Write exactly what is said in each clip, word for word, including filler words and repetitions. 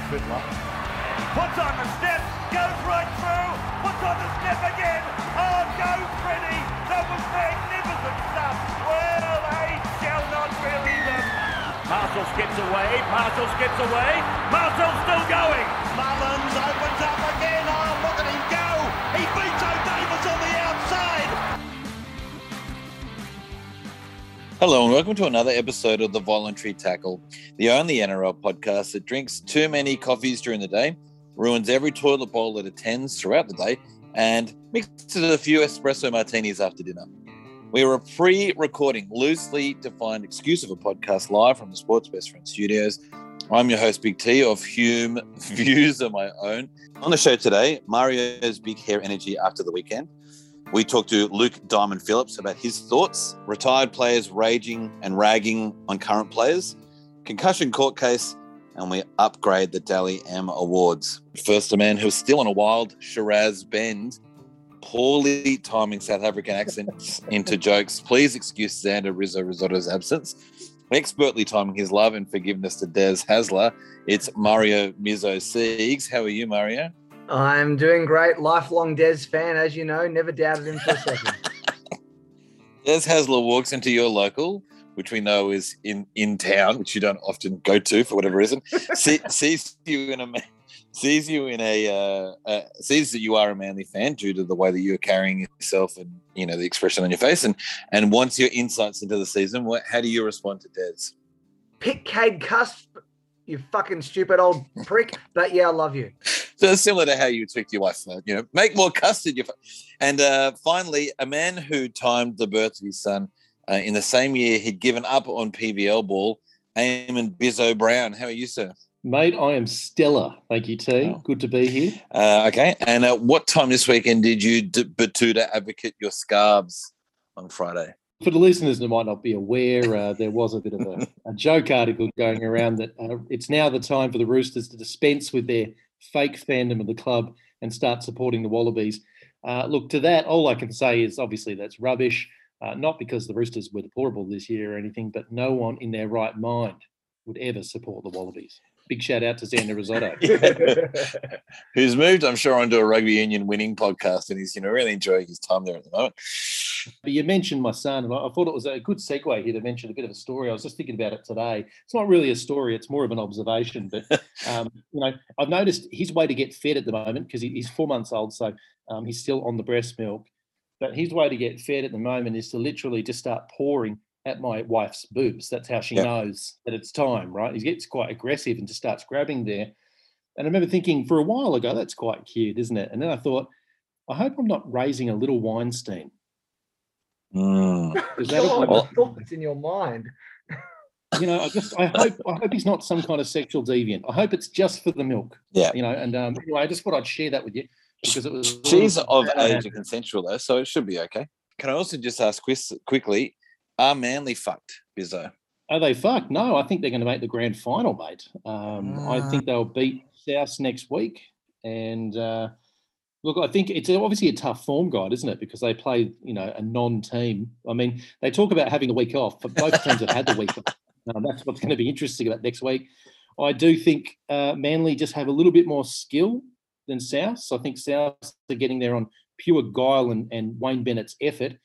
Mark Whitlock. Puts on the step, goes right through, puts on the step again. Oh, go pretty. That was magnificent stuff. Well, they shall not really them. Marshall skips away, Marshall skips away. Marshall's still going. Mullins opens up again. Oh, look at him go. He beats O'Davis on the outside. Hello and welcome to another episode of The Voluntary Tackle, the only N R L podcast that drinks too many coffees during the day, ruins every toilet bowl it attends throughout the day, and mixes it with a few espresso martinis after dinner. We were pre-recording, loosely defined excuse of a podcast live from the Sports Best Friend Studios. I'm your host, Big T, of Hume Views of My Own. On the show today, Mario's big hair energy after the weekend. We talked to Luke Diamond Phillips about his thoughts, retired players raging and ragging on current players, concussion court case, and we upgrade the Dally M Awards. First, a man who's still on a wild Shiraz bend, poorly timing South African accents into jokes. Please excuse Xander Rizzo Risotto's absence. Expertly timing his love and forgiveness to Des Hasler. It's Mario Mizzo Siegs. How are you, Mario? I'm doing great. Lifelong Des fan, as you know. Never doubted him for a second. Des Hasler walks into your local, which we know is in, in town, which you don't often go to for whatever reason. See, sees you in a sees you in a uh, uh, sees that you are a Manly fan due to the way that you are carrying yourself and you know the expression on your face, and and wants your insights into the season. What, how do you respond to Des? Pick Cade Cusp, you fucking stupid old prick. But yeah, I love you. So similar to how you expect your wife, you know, make more custard. Your and uh, finally, a man who timed the birth of his son uh, in the same year he'd given up on P V L ball, Eamon Bizzo Brown. How are you, sir? Mate, I am stellar. Thank you, T. Oh. Good to be here. Uh, okay. And at what time this weekend did you d- Batuta advocate your scarves on Friday? For the listeners that might not be aware, uh, there was a bit of a, a joke article going around that uh, it's now the time for the Roosters to dispense with their fake fandom of the club and start supporting the Wallabies. Uh, look, to that, all I can say is obviously that's rubbish, uh, not because the Roosters were deplorable this year or anything, but no one in their right mind would ever support the Wallabies. Big shout out to Xander Risotto. Yeah. Who's moved, I'm sure, onto a rugby union winning podcast and he's you know really enjoying his time there at the moment. But you mentioned my son, and I thought it was a good segue here to mention a bit of a story. I was just thinking about it today. It's not really a story, it's more of an observation. But, um, you know, I've noticed his way to get fed at the moment, because he, he's four months old, so um, he's still on the breast milk. But his way to get fed at the moment is to literally just start pouring at my wife's boobs. That's how she yeah. knows that it's time, right? He gets quite aggressive and just starts grabbing there. And I remember thinking for a while ago, that's quite cute, isn't it? And then I thought, I hope I'm not raising a little Weinstein. Mm. Well, the thought that's in your mind. You know, I just I hope I hope he's not some kind of sexual deviant. I hope it's just for the milk. Yeah. You know, and um, anyway, I just thought I'd share that with you because it was. She's of age and consensual though, so it should be okay. Can I also just ask Chris quickly? Are Manly fucked, Bizzo? Are they fucked? No, I think they're going to make the grand final, mate. Um, uh. I think they'll beat South next week, and. Uh, Look, I think it's obviously a tough form guide, isn't it? Because they play, you know, a non-team. I mean, they talk about having a week off, but both teams have had the week off. Um, that's what's going to be interesting about next week. I do think uh, Manly just have a little bit more skill than South. So I think South are getting there on pure guile and, and Wayne Bennett's effort.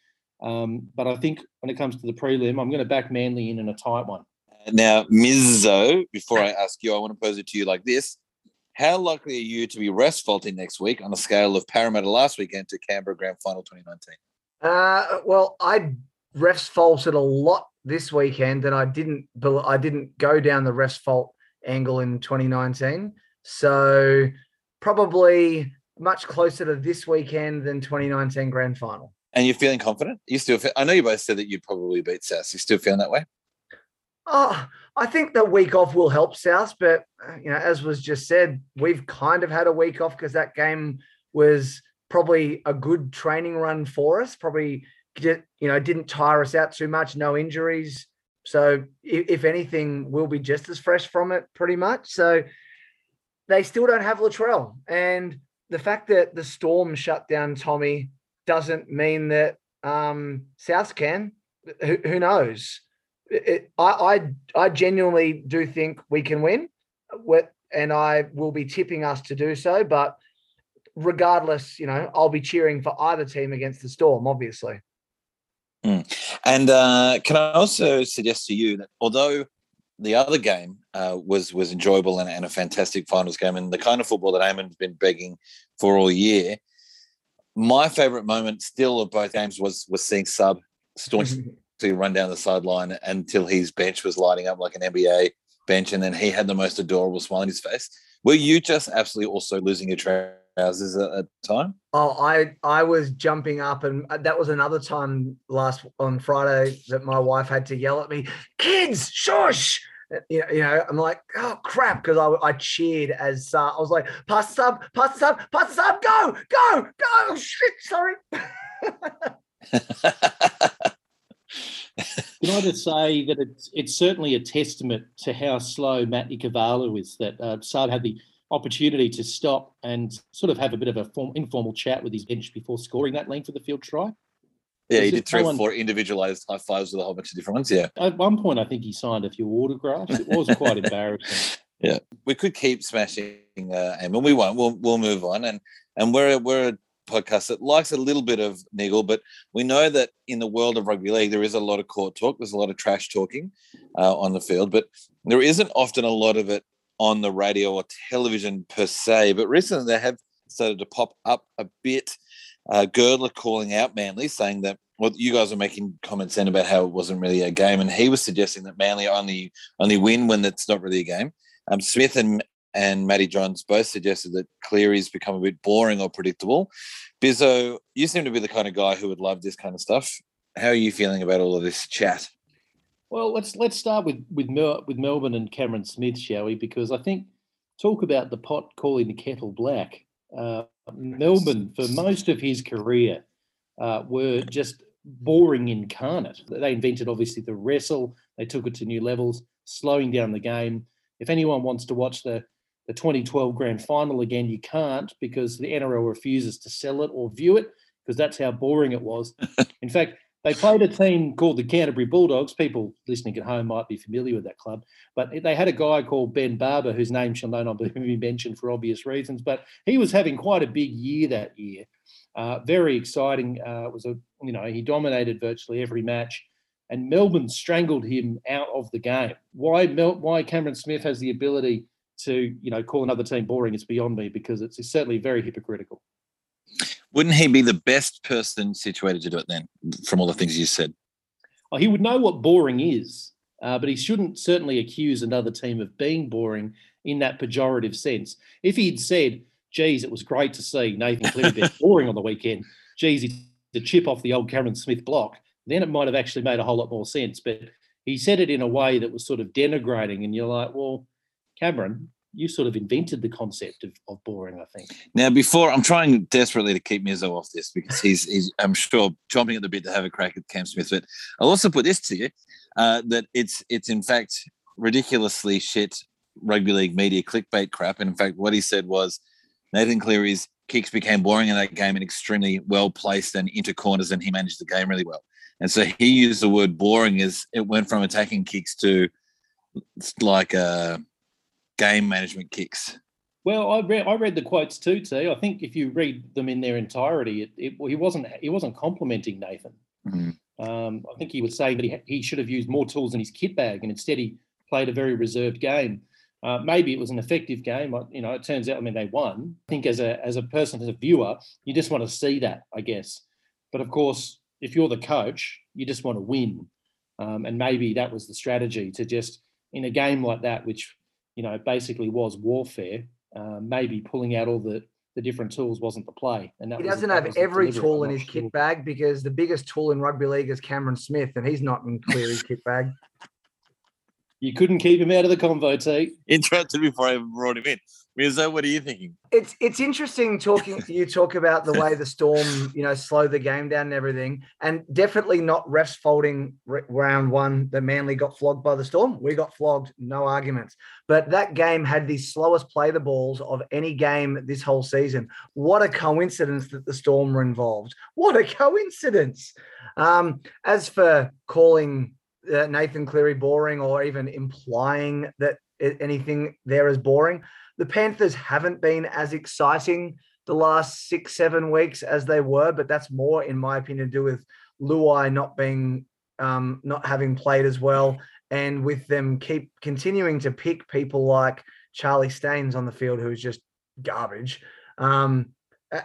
Um, but I think when it comes to the prelim, I'm going to back Manly in in a tight one. Now, Mizzo, before I ask you, I want to pose it to you like this. How likely are you to be rest faulting next week on a scale of Parramatta last weekend to Canberra Grand Final twenty nineteen? Uh, well, I rest faulted a lot this weekend, and I didn't. I didn't go down the rest fault angle in twenty nineteen, so probably much closer to this weekend than twenty nineteen Grand Final. And you're feeling confident? You still? Feel, I know you both said that you'd probably beat South. You still feeling that way? Oh, I think the week off will help South, but, you know, as was just said, we've kind of had a week off because that game was probably a good training run for us, probably, you know, didn't tire us out too much, no injuries. So if anything, we'll be just as fresh from it pretty much. So they still don't have Latrell. And the fact that the Storm shut down Tommy doesn't mean that um, South can. Who, who knows? It, I, I I genuinely do think we can win. We're, and I will be tipping us to do so. But regardless, you know, I'll be cheering for either team against the Storm, obviously. Mm. And uh, can I also suggest to you that although the other game uh, was was enjoyable and, and a fantastic finals game and the kind of football that Eamon's been begging for all year, my favourite moment still of both games was was seeing Sub staunchly run down the sideline until his bench was lighting up like an N B A bench, and then he had the most adorable smile on his face. Were you just absolutely also losing your trousers at the time? Oh, I I was jumping up, and that was another time last on Friday that my wife had to yell at me, "Kids, shush!" You know, you know I'm like, oh crap, because I I cheered as uh, I was like, "Pass the Sub, pass the Sub, pass the Sub, go, go, go!" Oh, shit, sorry. Can I just say that it's, it's certainly a testament to how slow Matt Ikevalu is that uh, Saad had the opportunity to stop and sort of have a bit of an form, informal chat with his bench before scoring that length of the field try. Yeah, he did three or four individualised high fives with a whole bunch of different ones, yeah. At one point, I think he signed a few autographs. It was quite embarrassing. Yeah, we could keep smashing uh, Eamon. We won't. We'll, we'll move on. And and we're we're a podcast that likes a little bit of niggle, but we know that in the world of rugby league, there is a lot of court talk. There's a lot of trash talking uh, on the field, but there isn't often a lot of it on the radio or television per se. But recently they have started to pop up a bit. Uh, Girdler calling out Manly, saying that, well, you guys were making comments then about how it wasn't really a game, and he was suggesting that Manly only only win when it's not really a game. Um, Smith and and Matty Johns both suggested that Cleary's become a bit boring or predictable. Bizzo, you seem to be the kind of guy who would love this kind of stuff. How are you feeling about all of this chat? Well, let's let's start with with Mel- with Melbourne and Cameron Smith, shall we? Because I think talk about the pot calling the kettle black. Uh, Melbourne, for most of his career, uh, were just boring incarnate. They invented, obviously, the wrestle. They took it to new levels, slowing down the game. If anyone wants to watch the, the twenty twelve grand final again, you can't, because the N R L refuses to sell it or view it, because that's how boring it was. In fact, they played a team called the Canterbury Bulldogs. People listening at home might be familiar with that club. But they had a guy called Ben Barber, whose name shall no longer be mentioned for obvious reasons. But he was having quite a big year that year. Uh, very exciting. Uh, it was a you know he dominated virtually every match, and Melbourne strangled him out of the game. Why Mel- Why Cameron Smith has the ability to you know call another team boring is beyond me, because it's, it's certainly very hypocritical. Wouldn't he be the best person situated to do it then, from all the things you said? Oh, he would know what boring is, uh, but he shouldn't certainly accuse another team of being boring in that pejorative sense. If he'd said, geez, it was great to see Nathan Cleary be boring on the weekend, geez, it's the chip off the old Cameron Smith block, then it might have actually made a whole lot more sense. But he said it in a way that was sort of denigrating, and you're like, well, Cameron, you sort of invented the concept of, of boring, I think. Now, before, I'm trying desperately to keep Mizzo off this because he's, he's, I'm sure, chomping at the bit to have a crack at Cam Smith. But I'll also put this to you, uh, that it's, it's in fact, ridiculously shit rugby league media clickbait crap. And, in fact, what he said was Nathan Cleary's kicks became boring in that game and extremely well-placed and into corners, and he managed the game really well. And so he used the word boring as it went from attacking kicks to, like, a... game management kicks. Well, I read I read the quotes too, T. I think if you read them in their entirety, it, it, he wasn't he wasn't complimenting Nathan. Mm-hmm. Um, I think he was saying that he, he should have used more tools in his kit bag, and instead he played a very reserved game. Uh, maybe it was an effective game. You know, it turns out. I mean, they won. I think as a as a person, as a viewer, you just want to see that, I guess. But of course, if you're the coach, you just want to win, um, and maybe that was the strategy, to just in a game like that, which you know, basically was warfare. Uh, maybe pulling out all the, the different tools wasn't the play. And that he doesn't have every tool in his kit bag, because the biggest tool in rugby league is Cameron Smith, and he's not in Cleary's kit bag. You couldn't keep him out of the convo, T. Interrupted before I brought him in. Mirza, what are you thinking? It's it's interesting talking to you talk about the way the Storm, you know, slow the game down and everything, and definitely not refs folding round one that Manly got flogged by the Storm. We got flogged, no arguments. But that game had the slowest play the balls of any game this whole season. What a coincidence that the Storm were involved. What a coincidence. Um, as for calling Nathan Cleary boring or even implying that anything there is boring, The Panthers haven't been as exciting the last six, seven weeks as they were, but that's more, in my opinion, to do with Luai not being, um, not having played as well, and with them keep continuing to pick people like Charlie Staines on the field, who is just garbage. Um,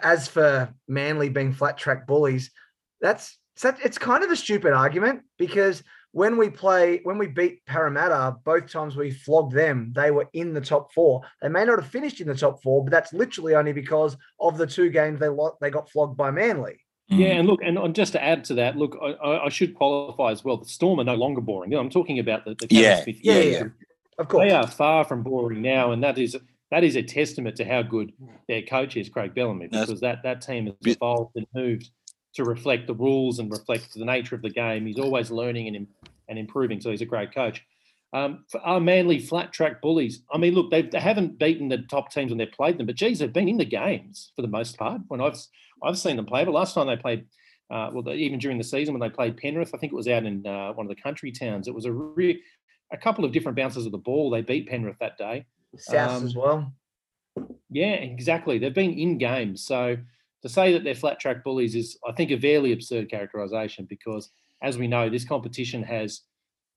as for Manly being flat track bullies, that's, it's kind of a stupid argument, because when we play, when we beat Parramatta, both times we flogged them, they were in the top four. They may not have finished in the top four, but that's literally only because of the two games they lost, they got flogged by Manly. Yeah, and look, and just to add to that, look, I, I should qualify as well. The Storm are no longer boring. I'm talking about the, the yeah, Smith yeah, yeah, of course. They are far from boring now, and that is that is a testament to how good their coach is, Craig Bellamy, because That's, that that team has evolved and moved to reflect the rules and reflect the nature of the game. He's always learning and and improving, so he's a great coach. Um, for our Manly flat track bullies, I mean, look, they haven't beaten the top teams when they've played them, but geez, they've been in the games for the most part when I've I've seen them play. But last time they played, uh, well, they, even during the season when they played Penrith, I think it was out in uh, one of the country towns. It was a re- a couple of different bounces of the ball. They beat Penrith that day. South um, as well. Yeah, exactly. They've been in games. So to say that they're flat track bullies is, I think, a fairly absurd characterisation, because, as we know, this competition has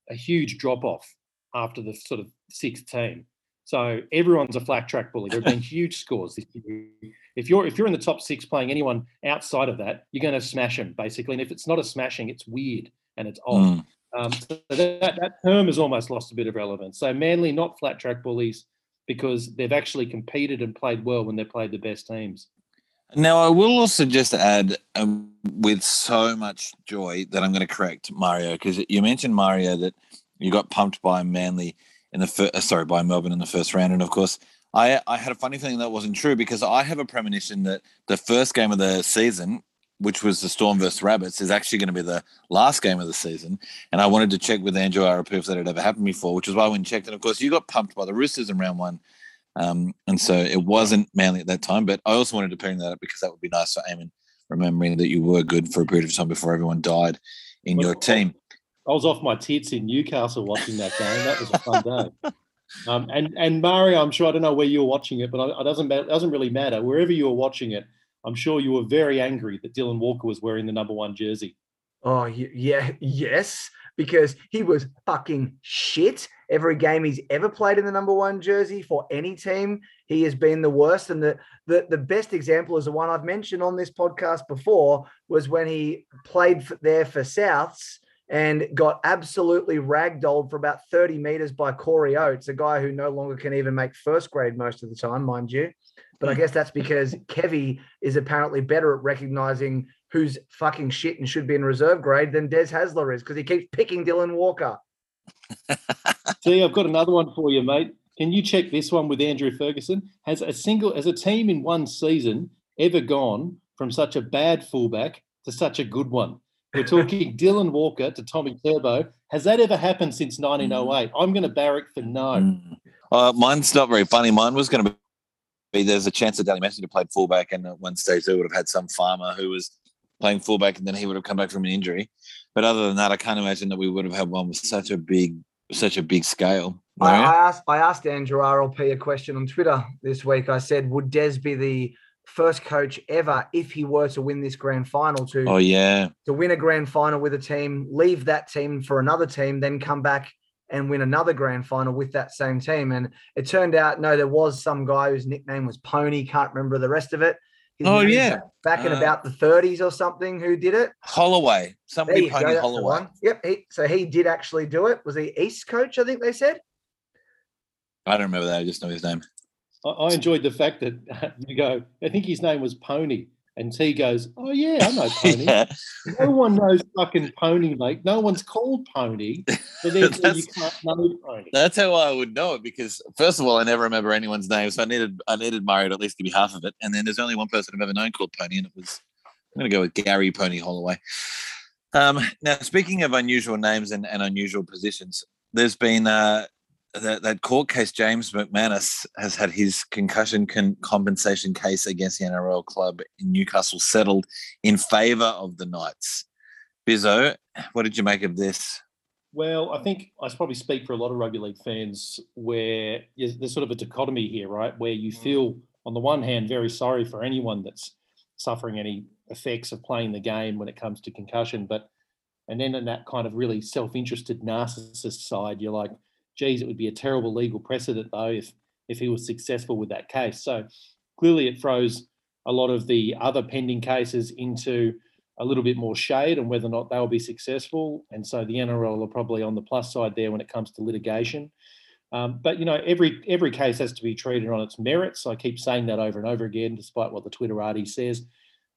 a huge drop off after the sort of sixth team. So everyone's a flat track bully. There have been huge scores this year. If you're if you're in the top six playing anyone outside of that, you're going to smash them, basically. And if it's not a smashing, it's weird and it's odd. Mm. Um, so that, that term has almost lost a bit of relevance. So Manly, not flat track bullies, because they've actually competed and played well when they played the best teams. Now, I will also just add um, with so much joy that I'm going to correct Mario, because you mentioned, Mario, that you got pumped by Manly in the fir- sorry by Melbourne in the first round, and of course I, I had a funny feeling that wasn't true, because I have a premonition that the first game of the season, which was the Storm versus Rabbits, is actually going to be the last game of the season, and I wanted to check with Andrew Arapu if that had ever happened before, which is why I went and checked, and of course you got pumped by the Roosters in round one, um, and so it wasn't Manly at that time, but I also wanted to bring that up because that would be nice for Eamon, remembering that you were good for a period of time before everyone died in well, your team. I was off my tits in Newcastle watching that game. That was a fun day. Um, and, and Mario, I'm sure, I don't know where you were watching it, but it doesn't, it doesn't really matter. Wherever you were watching it, I'm sure you were very angry that Dylan Walker was wearing the number one jersey. Oh, yeah, yes, because he was fucking shit. Every game he's ever played in the number one jersey for any team, he has been the worst. And the, the, the best example is the one I've mentioned on this podcast before, was when he played for, there for Souths, and got absolutely ragdolled for about thirty metres by Corey Oates, a guy who no longer can even make first grade most of the time, mind you. But I guess that's because Kevy is apparently better at recognising who's fucking shit and should be in reserve grade than Des Hasler is, because he keeps picking Dylan Walker. See, I've got another one for you, mate. Can you check this one with Andrew Ferguson? Has a single, has a team in one season ever gone from such a bad fullback to such a good one? We're talking Dylan Walker to Tommy Turbo. Has that ever happened since nineteen oh eight? I'm going to barrack for no. Uh, mine's not very funny. Mine was going to be, there's a chance that Danny Messenger played fullback, and at one stage they would have had some farmer who was playing fullback, and then he would have come back from an injury. But other than that, I can't imagine that we would have had one with such a big, such a big scale. I, I asked, I asked Andrew R L P a question on Twitter this week. I said, would Des be the first coach ever, if he were to win this grand final, to oh yeah to win a grand final with a team, leave that team for another team, then come back and win another grand final with that same team? And it turned out, no, there was some guy whose nickname was Pony, can't remember the rest of it. His oh yeah back uh, in about the thirties or something, who did it? Holloway, somebody. Pony go, Holloway, yep. He, so he did actually do it. Was he East coach, I think they said? I don't remember that, I just know his name. I enjoyed the fact that uh, you go, I think his name was Pony, and T goes, oh, yeah, I know Pony. Yeah. No one knows fucking Pony, mate. No one's called Pony, so therefore you can't know Pony. That's how I would know it, because, first of all, I never remember anyone's name, so I needed I needed Mario to at least give me half of it, and then there's only one person I've ever known called Pony, and it was, I'm going to go with Gary Pony Holloway. Um, now, speaking of unusual names and, and unusual positions, there's been... Uh, That, that court case, James McManus has had his concussion con- compensation case against the N R L club in Newcastle settled in favour of the Knights. Bizzo, what did you make of this? Well, I think I probably speak for a lot of rugby league fans where there's sort of a dichotomy here, right? Where you feel, on the one hand, very sorry for anyone that's suffering any effects of playing the game when it comes to concussion. But, and then in that kind of really self-interested narcissist side, you're like, geez, it would be a terrible legal precedent though if, if he was successful with that case. So clearly it throws a lot of the other pending cases into a little bit more shade and whether or not they'll be successful. And so the N R L are probably on the plus side there when it comes to litigation. Um, but, you know, every every case has to be treated on its merits. I keep saying that over and over again, despite what the Twitterati says.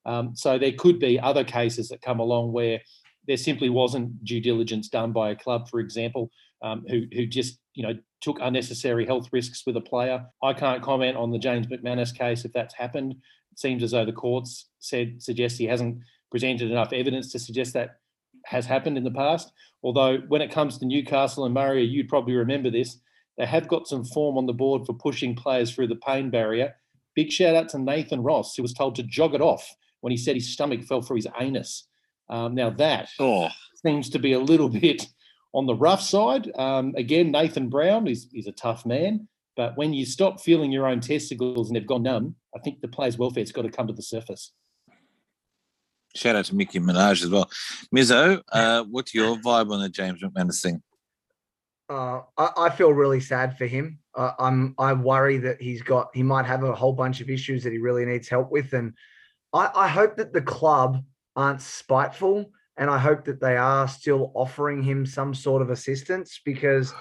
Um, so there could be other cases that come along where there simply wasn't due diligence done by a club, for example, um, who who just, you know, took unnecessary health risks with a player. I can't comment on the James McManus case if that's happened. It seems as though the courts said suggests he hasn't presented enough evidence to suggest that has happened in the past. Although when it comes to Newcastle and Murray, you'd probably remember this, they have got some form on the board for pushing players through the pain barrier. Big shout out to Nathan Ross, who was told to jog it off when he said his stomach fell through his anus. Um, now that oh. seems to be a little bit on the rough side. Um, again, Nathan Brown is is a tough man, but when you stop feeling your own testicles and they've gone numb, I think the players' welfare's got to come to the surface. Shout out to Nicki Minaj as well. Mizzo, uh, what's your vibe on the James McManus thing? Uh, I, I feel really sad for him. Uh, I'm I worry that he's got he might have a whole bunch of issues that he really needs help with, and I, I hope that the club aren't spiteful, and I hope that they are still offering him some sort of assistance, because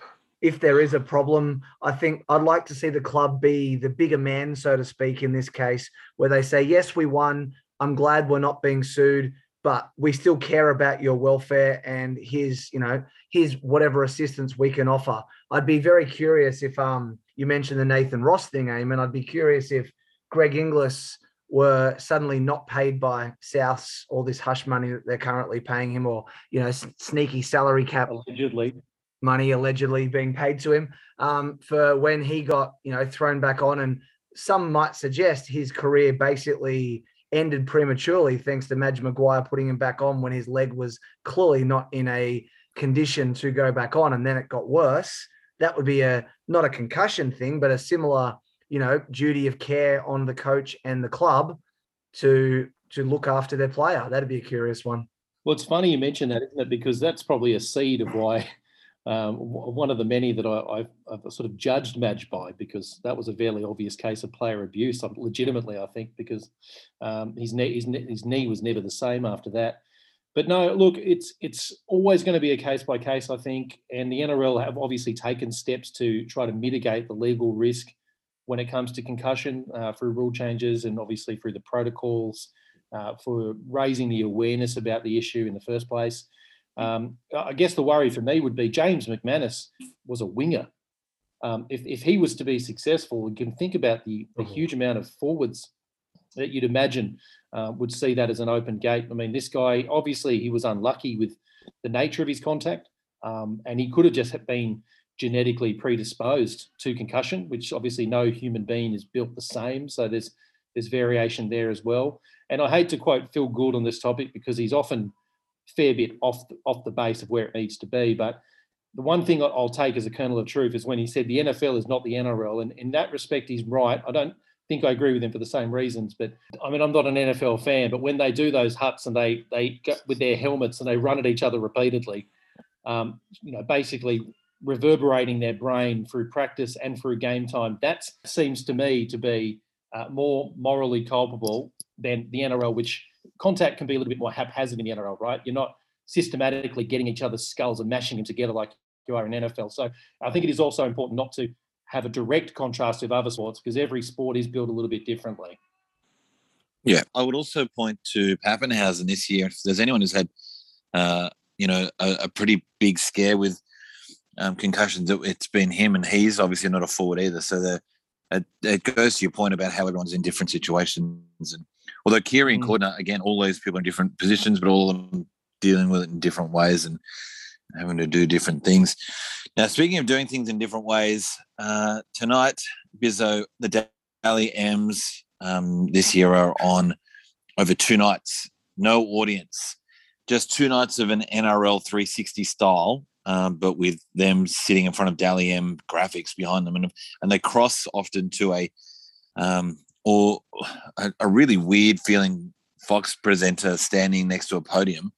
if there is a problem, I think I'd like to see the club be the bigger man, so to speak, in this case, where they say, yes, we won. I'm glad we're not being sued, but we still care about your welfare, and here's, you know, here's whatever assistance we can offer. I'd be very curious if um you mentioned the Nathan Ross thing, Eamon. I'd be curious if Greg Inglis were suddenly not paid by Souths all this hush money that they're currently paying him, or, you know, sneaky salary cap allegedly money allegedly being paid to him um, for when he got, you know, thrown back on. And some might suggest his career basically ended prematurely thanks to Madge Maguire putting him back on when his leg was clearly not in a condition to go back on, and then it got worse. That would be a not a concussion thing, but a similar, you know, duty of care on the coach and the club to to look after their player. That'd be a curious one. Well, it's funny you mention that, isn't it? Because that's probably a seed of why um, one of the many that I, I've, I've sort of judged Madge by, because that was a fairly obvious case of player abuse, legitimately, I think, because um, his, knee, his, his knee was never the same after that. But no, look, it's it's always going to be a case by case, I think, and the N R L have obviously taken steps to try to mitigate the legal risk when it comes to concussion uh, through rule changes and obviously through the protocols uh, for raising the awareness about the issue in the first place. Um, I guess the worry for me would be James McManus was a winger. Um, if, if he was to be successful, you can think about the, the huge amount of forwards that you'd imagine uh, would see that as an open gate. I mean, this guy, obviously he was unlucky with the nature of his contact um, and he could have just been genetically predisposed to concussion, which obviously no human being is built the same. So there's there's variation there as well. And I hate to quote Phil Gould on this topic because he's often a fair bit off the, off the base of where it needs to be. But the one thing I'll take as a kernel of truth is when he said the N F L is not the N R L. And in that respect, he's right. I don't think I agree with him for the same reasons. But I mean, I'm not an N F L fan, but when they do those huts and they, they go with their helmets and they run at each other repeatedly, um, you know, basically reverberating their brain through practice and through game time, that seems to me to be uh, more morally culpable than the N R L, which contact can be a little bit more haphazard in the N R L, right? You're not systematically getting each other's skulls and mashing them together like you are in N F L. So I think it is also important not to have a direct contrast with other sports because every sport is built a little bit differently. Yeah. I would also point to Pappenhausen this year. If there's anyone who's had, uh, you know, a, a pretty big scare with Um, concussions, it, it's been him, and he's obviously not a forward either. So the, it, it goes to your point about how everyone's in different situations. And although Keary and Cordner, again, all those people in different positions, but all of them dealing with it in different ways and having to do different things. Now, speaking of doing things in different ways, uh, tonight, Bizzo, the Daily M's um, this year are on over two nights, no audience, just two nights of an N R L three sixty style. um, but with them sitting in front of Dally M graphics behind them, and and they cross often to a um, or a, a really weird feeling Fox presenter standing next to a podium.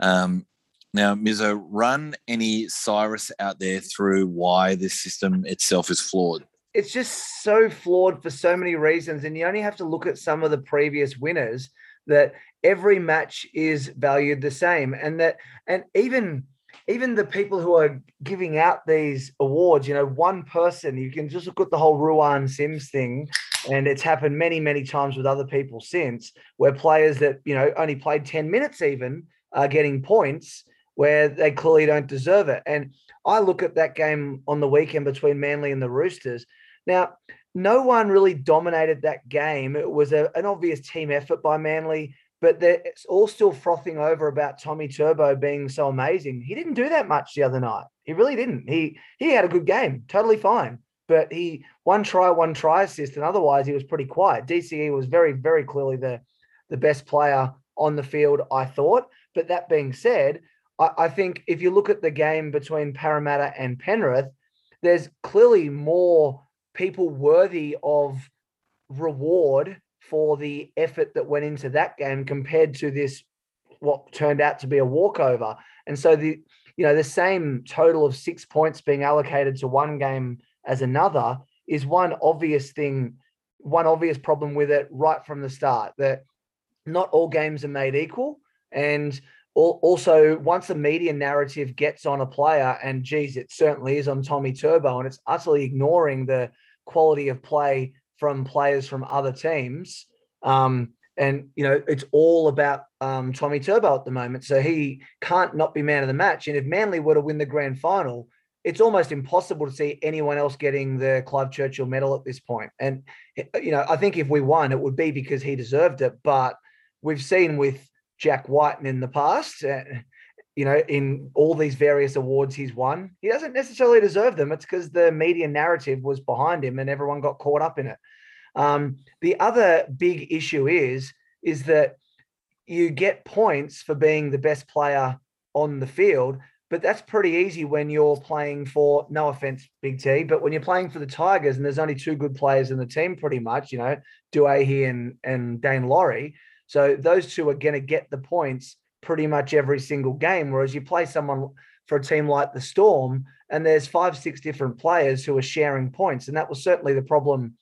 Um, now, Mizzo, run any Cyrus out there through why this system itself is flawed. It's just so flawed for so many reasons, and you only have to look at some of the previous winners, that every match is valued the same, and that and even even the people who are giving out these awards, you know, one person, you can just look at the whole Ruan Sims thing, and it's happened many, many times with other people since, where players that, you know, only played ten minutes even are getting points where they clearly don't deserve it. And I look at that game on the weekend between Manly and the Roosters. Now, no one really dominated that game. It was a, an obvious team effort by Manly, but they're all still frothing over about Tommy Turbo being so amazing. He didn't do that much the other night. He really didn't. He he had a good game, totally fine. But he one try, one try assist, and otherwise he was pretty quiet. D C E was very, very clearly the, the best player on the field, I thought. But that being said, I, I think if you look at the game between Parramatta and Penrith, there's clearly more people worthy of reward for the effort that went into that game compared to this, what turned out to be a walkover. And so the, you know, the same total of six points being allocated to one game as another is one obvious thing, one obvious problem with it right from the start, that not all games are made equal. And also, once a media narrative gets on a player, and geez, it certainly is on Tommy Turbo, and it's utterly ignoring the quality of play from players from other teams. Um, and, you know, it's all about um, Tommy Turbo at the moment. So he can't not be man of the match. And if Manly were to win the grand final, it's almost impossible to see anyone else getting the Clive Churchill medal at this point. And, you know, I think if we won, it would be because he deserved it. But we've seen with Jack Whiten in the past, uh, you know, in all these various awards he's won, he doesn't necessarily deserve them. It's because the media narrative was behind him and everyone got caught up in it. Um, the other big issue is, is that you get points for being the best player on the field, but that's pretty easy when you're playing for, no offense, Big T, but when you're playing for the Tigers and there's only two good players in the team pretty much, you know, Duahey and, and Dane Laurie. So those two are going to get the points pretty much every single game, whereas you play someone for a team like the Storm and there's five, six different players who are sharing points. And that was certainly the problem.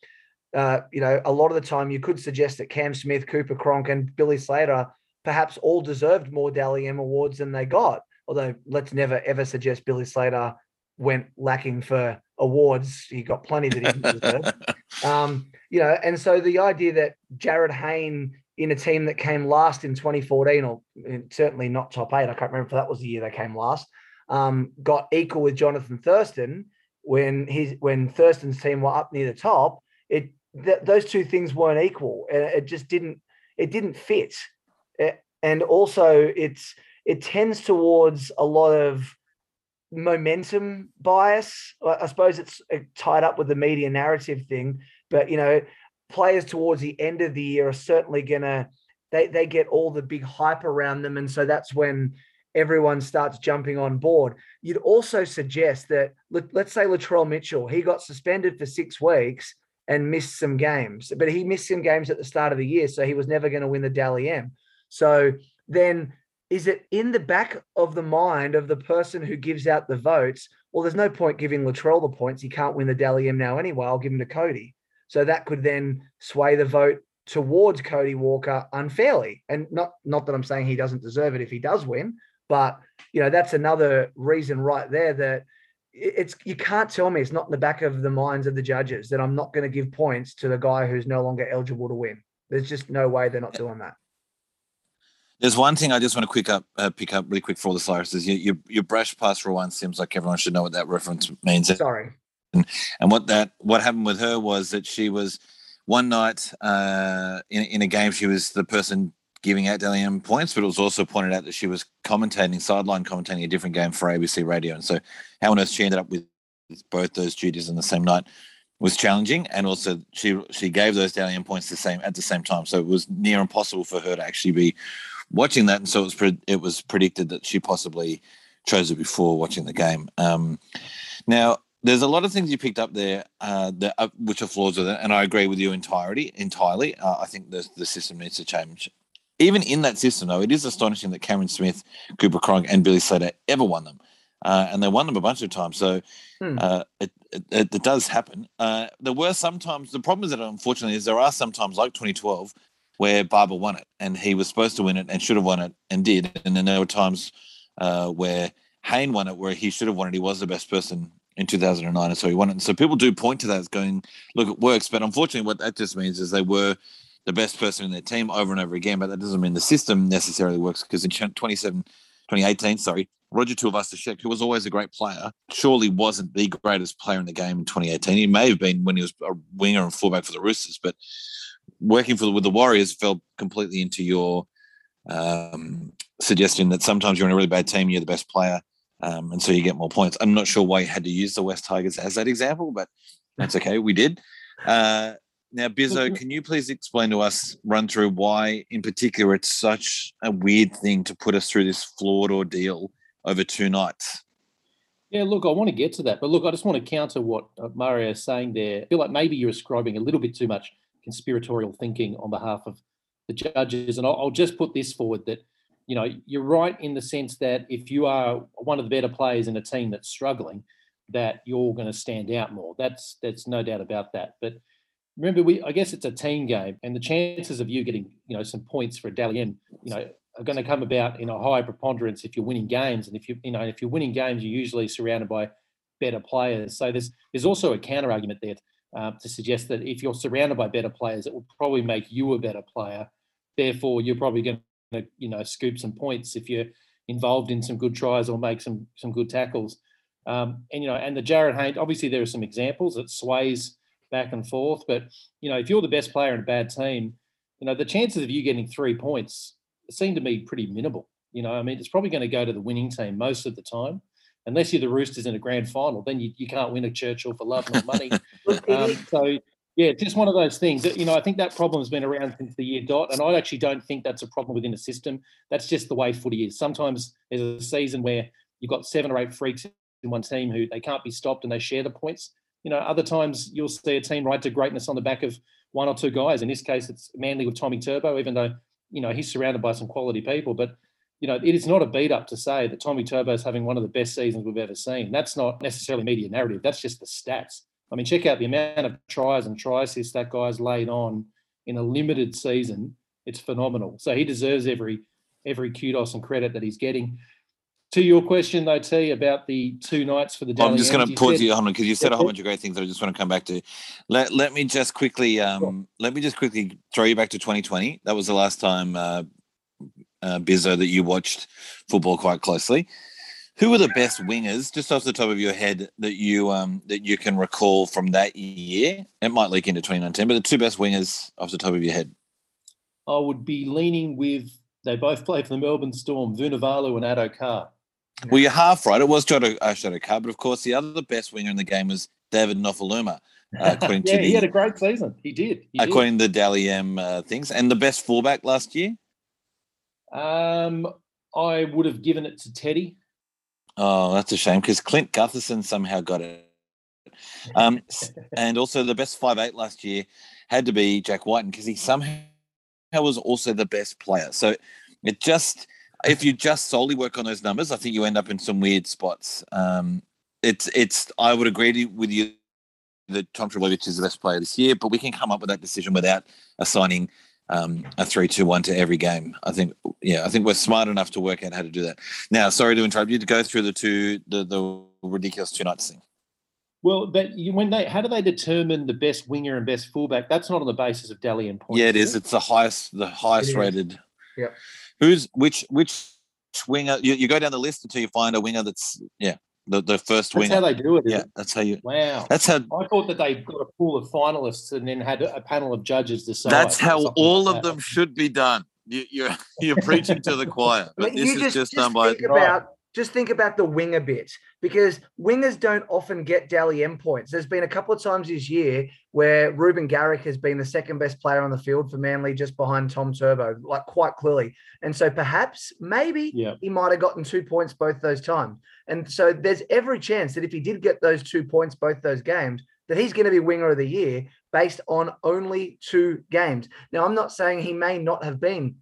Uh, you know, a lot of the time you could suggest that Cam Smith, Cooper Cronk and Billy Slater perhaps all deserved more Dally M awards than they got. Although let's never, ever suggest Billy Slater went lacking for awards. He got plenty that he didn't deserve. Um, you know, and so the idea that Jarryd Hayne, in a team that came last in twenty fourteen, or certainly not top eight, I can't remember if that was the year they came last, um, got equal with Jonathan Thurston when his when Thurston's team were up near the top. It th- those two things weren't equal, and it just didn't it didn't fit. It, and also, it's it tends towards a lot of momentum bias. I suppose it's tied up with the media narrative thing, but you know. Players towards the end of the year are certainly going to, they they get all the big hype around them. And so that's when everyone starts jumping on board. You'd also suggest that, let's say Latrell Mitchell, he got suspended for six weeks and missed some games, but he missed some games at the start of the year. So he was never going to win the Dally M. So then is it in the back of the mind of the person who gives out the votes? Well, there's no point giving Latrell the points. He can't win the Dally M now anyway. I'll give him to Cody. So that could then sway the vote towards Cody Walker unfairly. And not, not that I'm saying he doesn't deserve it if he does win, but, you know, that's another reason right there that it's, you can't tell me it's not in the back of the minds of the judges that I'm not going to give points to the guy who's no longer eligible to win. There's just no way they're not doing that. There's one thing I just want to quick up, uh, pick up really quick for the Cyruses. You, you, you brush past Ruan Sims like everyone should know what that reference means. Sorry. And, and what that what happened with her was that she was one night uh, in, in a game, she was the person giving out Dally M points, but it was also pointed out that she was commentating, sideline commentating a different game for A B C Radio. And so how on earth she ended up with both those duties on the same night was challenging. And also she she gave those Dally M points the same at the same time. So it was near impossible for her to actually be watching that. And so it was, pre- it was predicted that she possibly chose it before watching the game. Um, now, there's a lot of things you picked up there, uh, that, uh, which are flaws with it, and I agree with you entirely. Entirely, uh, I think the the system needs to change. Even in that system, though, it is astonishing that Cameron Smith, Cooper Cronk, and Billy Slater ever won them, uh, and they won them a bunch of times. So hmm. uh, it, it, it does happen. Uh, there were sometimes the problem is that unfortunately is there are sometimes like twenty twelve where Barber won it and he was supposed to win it and should have won it and did, and then there were times uh, where Hayne won it where he should have won it. He was the best person in two thousand nine, and so he won it. And so people do point to that as going, look, it works. But unfortunately, what that just means is they were the best person in their team over and over again, but that doesn't mean the system necessarily works, because in twenty-seven, twenty eighteen, sorry, Roger Tuivasa-Sheck, who was always a great player, surely wasn't the greatest player in the game in twenty eighteen. He may have been when he was a winger and fullback for the Roosters, but working for the, with the Warriors fell completely into your um, suggestion that sometimes you're in a really bad team, you're the best player, Um, and so you get more points. I'm not sure why you had to use the West Tigers as that example, but that's okay. We did. Uh, now, Bizzo, can you please explain to us, run through why, in particular, it's such a weird thing to put us through this flawed ordeal over two nights? Yeah, look, I want to get to that. But, look, I just want to counter what Mario is saying there. I feel like maybe you're ascribing a little bit too much conspiratorial thinking on behalf of the judges. And I'll, I'll just put this forward that, you know, you're right in the sense that if you are one of the better players in a team that's struggling, that you're going to stand out more. That's that's no doubt about that. But remember, we I guess it's a team game, and the chances of you getting, you know, some points for a Dalian, you know, are going to come about in a higher preponderance if you're winning games. And if you you know if you're winning games, you're usually surrounded by better players. So there's there's also a counter argument there uh, to suggest that if you're surrounded by better players, it will probably make you a better player. Therefore, you're probably going to To, you know, scoop some points if you're involved in some good tries or make some some good tackles. Um, and, you know, and the Jarryd Hayne, obviously there are some examples. It sways back and forth. But, you know, if you're the best player in a bad team, you know, the chances of you getting three points seem to be pretty minimal. You know, I mean, it's probably going to go to the winning team most of the time. Unless you're the Roosters in a grand final, then you, you can't win a Churchill for love nor money. um, so... Yeah, just one of those things. You know, I think that problem's been around since the year dot, and I actually don't think that's a problem within a system. That's just the way footy is. Sometimes there's a season where you've got seven or eight freaks in one team who they can't be stopped and they share the points. You know, other times you'll see a team ride to greatness on the back of one or two guys. In this case, it's Manly with Tommy Turbo, even though, you know, he's surrounded by some quality people. But, you know, it is not a beat up to say that Tommy Turbo is having one of the best seasons we've ever seen. That's not necessarily media narrative. That's just the stats. I mean, check out the amount of tries and try assists that guy's laid on in a limited season. It's phenomenal. So he deserves every every kudos and credit that he's getting. To your question, though, T, about the two nights for the Daily I'm just going to pause you on because you said a whole bunch of great things that I just want to come back to. Let let me just quickly um, sure. let me just quickly throw you back to twenty twenty. That was the last time, uh, uh, Bizzo, that you watched football quite closely. Who are the best wingers, just off the top of your head, that you um, that you can recall from that year? It might leak into twenty nineteen, but the two best wingers off the top of your head. I would be leaning with, they both play for the Melbourne Storm, Vunivalu and Addo Carr. Well, you're half right. It was Addo Carr, but of course the other best winger in the game was David Nofaluma. Uh, according yeah, to the, he had a great season. He did. He according did. to the Dally M uh, things. And the best fullback last year? Um, I would have given it to Teddy. Oh, that's a shame because Clint Gutherson somehow got it. Um, and also the best five eight last year had to be Jack Whiten because he somehow was also the best player. So it just, if you just solely work on those numbers, I think you end up in some weird spots. Um, it's, it's. I would agree with you that Tom Trbojevic is the best player this year, but we can come up with that decision without assigning Um, a three two one to every game. I think, yeah, I think we're smart enough to work out how to do that. Now, sorry to interrupt you, to go through the two, the, the ridiculous two nights thing. Well, but you, when they, how do they determine the best winger and best fullback? That's not on the basis of Dalian points. Yeah, it is. It? It's the highest, the highest rated. Yep. Who's which? Which winger? You, you go down the list until you find a winger that's yeah, the the first that's winger. That's how they do it. Yeah, it? that's how you. Wow. That's how. I thought that they got a pool of finalists and then had a panel of judges decide. That's how all like of that. them should be done. You, you're you're preaching to the choir, but, but this just, is just, just done by. About, just think about the wing a bit, because wingers don't often get Dally M points. There's been a couple of times this year where Ruben Garrick has been the second best player on the field for Manly, just behind Tom Turbo, like quite clearly. And so perhaps, maybe, yeah. he might have gotten two points both those times. And so there's every chance that if he did get those two points both those games, that he's going to be winger of the year based on only two games. Now, I'm not saying he may not have been.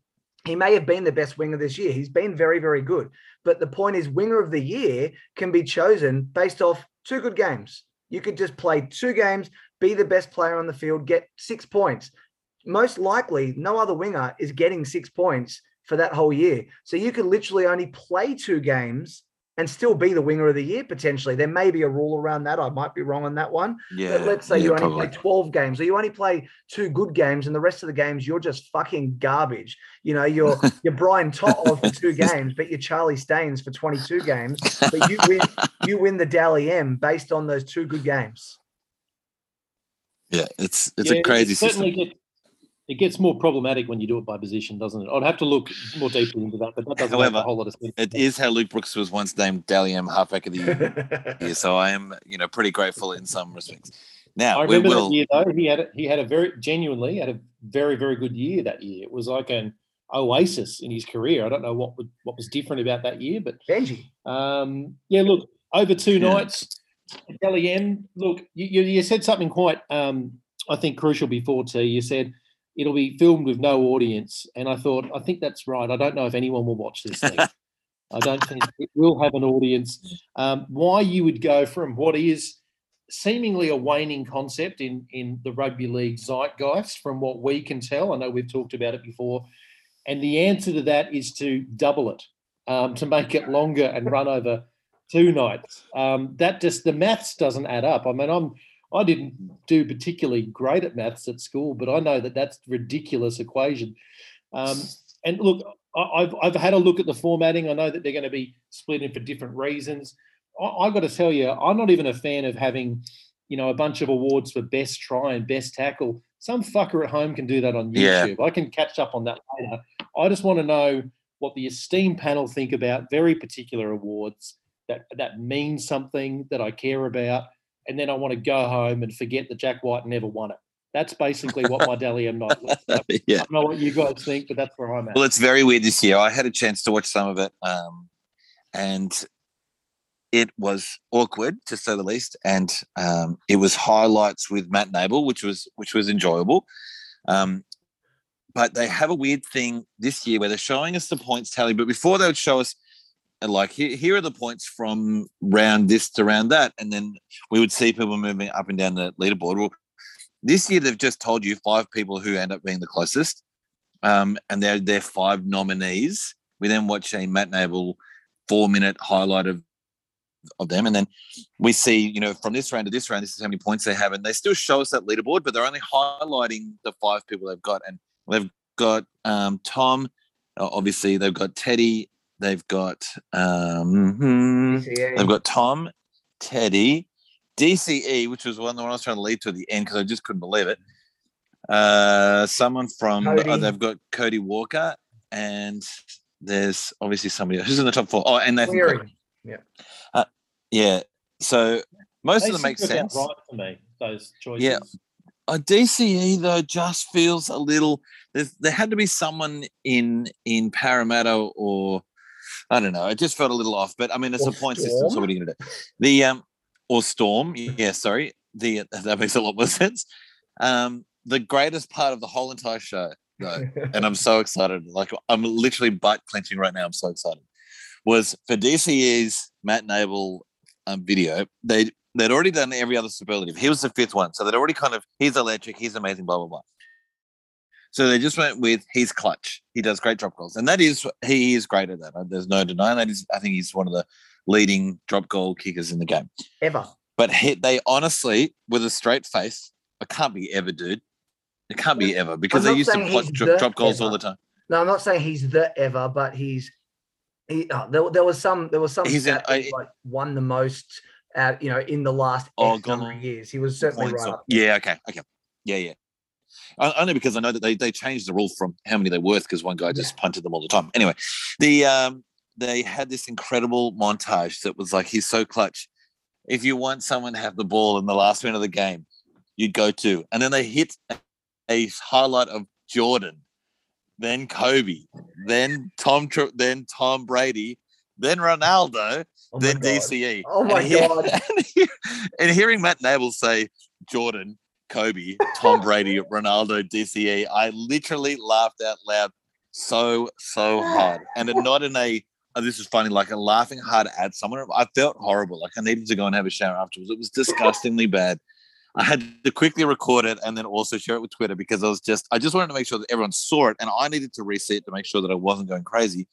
He may have been the best winger this year. He's been very, very good. But the point is, winger of the year can be chosen based off two good games. You could just play two games, be the best player on the field, get six points. Most likely, no other winger is getting six points for that whole year. So you could literally only play two games and still be the winger of the year, potentially. There may be a rule around that. I might be wrong on that one. Yeah, but let's say yeah, you only probably. play twelve games, or you only play two good games, and the rest of the games, you're just fucking garbage. You know, you're you're Brian Totler for two games, but you're Charlie Staines for twenty-two games. But you win, you win the Dally M based on those two good games. Yeah, it's it's yeah, a crazy it system. Gets, it gets more problematic when you do it by position, doesn't it? I'd have to look more deeply into that, but that doesn't However, make a whole lot of sense. It is how Luke Brooks was once named Dally M halfback of the year. yeah, so I am, you know, pretty grateful in some respects. Now I remember will... that year though. He had he had a very genuinely had a very very good year that year. It was like an oasis in his career. I don't know what would, what was different about that year, but Benji. Um, yeah, look, over two yeah. nights, Dally M. Look, you, you, you said something quite, um, I think, crucial before too. You said it'll be filmed with no audience, and I thought, I think that's right. I don't know if anyone will watch this thing. I don't think it will have an audience. Um, why you would go from what is seemingly a waning concept in in the rugby league zeitgeist, from what we can tell. I know we've talked about it before. And the answer to that is to double it, um, to make it longer and run over two nights. Um, that just, the maths doesn't add up. I mean, I'm, I didn't do particularly great at maths at school, but I know that that's a ridiculous equation. Um, and look, I've, I've had a look at the formatting. I know that they're going to be split in for different reasons. I, I've got to tell you, I'm not even a fan of having, you know, a bunch of awards for best try and best tackle. Some fucker at home can do that on YouTube. Yeah. I can catch up on that later. I just want to know what the esteemed panel think about very particular awards that, that mean something, that I care about, and then I want to go home and forget that Jack White never won it. That's basically what my Dally M night was. yeah. I don't know what you guys think, but that's where I'm at. Well, it's very weird this year. I had a chance to watch some of it, um, and it was awkward, to say the least, and um, it was highlights with Matt Nable, which was which was enjoyable. Um, but they have a weird thing this year where they're showing us the points tally, but before they would show us, and like, here, here are the points from round this to round that. And then we would see people moving up and down the leaderboard. Well, this year, they've just told you five people who end up being the closest. Um, and they're, they're five nominees. We then watch a Matt Nable four-minute highlight of, of them. And then we see, you know, from this round to this round, this is how many points they have. And they still show us that leaderboard, but they're only highlighting the five people they've got. And they've got um, Tom. Obviously, they've got Teddy. They've got um, they've got Tom, Teddy, D C E, which was one that I was trying to lead to at the end because I just couldn't believe it. Uh, someone from oh, they've got Cody Walker, and there's obviously somebody who's in the top four. Oh, and Nathan Cleary. Yeah, uh, yeah. So most they of them make sense. Right for me, those choices. Yeah, a D C E though just feels a little. There had to be someone in in Parramatta or. I don't know. It just felt a little off, but I mean, it's or a point storm. system, so what are you going to do? The um, or storm, yeah, sorry. The that makes a lot more sense. Um, the greatest part of the whole entire show, though, and I'm so excited. Like I'm literally butt clenching right now. I'm so excited. Was for D C E's Matt Nable um, video. They they'd already done every other superlative. He was the fifth one, so they'd already kind of he's electric, he's amazing, blah blah blah. So they just went with he's clutch. He does great drop goals, and that is he is great at that. There's no denying that. Is I think he's one of the leading drop goal kickers in the game ever. But he, they honestly, with a straight face, it can't be ever, dude. It can't be ever because they used to plot drop, drop goals ever. all the time. No, I'm not saying he's the ever, but he's he. Oh, there, there was some. There was some. He's an, I, like won the most out. You know, in the last oh, number of years, he was certainly right. Up. Yeah. Okay. Okay. Yeah. Yeah. Only because I know that they, they changed the rule from how many they're worth because one guy just yeah. punted them all the time. Anyway, the um, they had this incredible montage that was like, he's so clutch. If you want someone to have the ball in the last minute of the game, you'd go to. And then they hit a highlight of Jordan, then Kobe, then Tom, then Tom Brady, then Ronaldo, oh then God. D C E. Oh, my and God. Hear, and, hear, and hearing Matt Nable say Jordan, Kobe, Tom Brady, Ronaldo, D C E, I literally laughed out loud so, so hard. And not in a, oh, this is funny, like a laughing hard at someone. I felt horrible. Like I needed to go and have a shower afterwards. It was disgustingly bad. I had to quickly record it and then also share it with Twitter because I was just, I just wanted to make sure that everyone saw it, and I needed to reset it to make sure that I wasn't going crazy.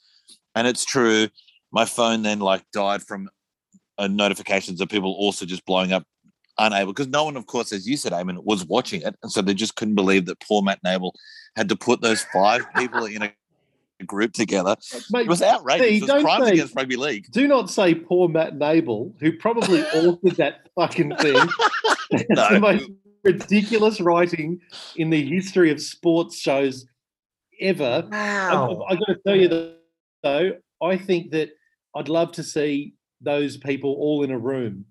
And it's true. My phone then like died from uh, notifications of people also just blowing up, unable, because no one, of course, as you said, Eamon, was watching it. And so they just couldn't believe that poor Matt Nable had to put those five people in a group together. Mate, it was outrageous. See, it was crimes against rugby league. Do not say poor Matt Nable, who probably authored that fucking thing. That's no. the most ridiculous writing in the history of sports shows ever. Wow. I've got to tell you, though, I think that I'd love to see those people all in a room.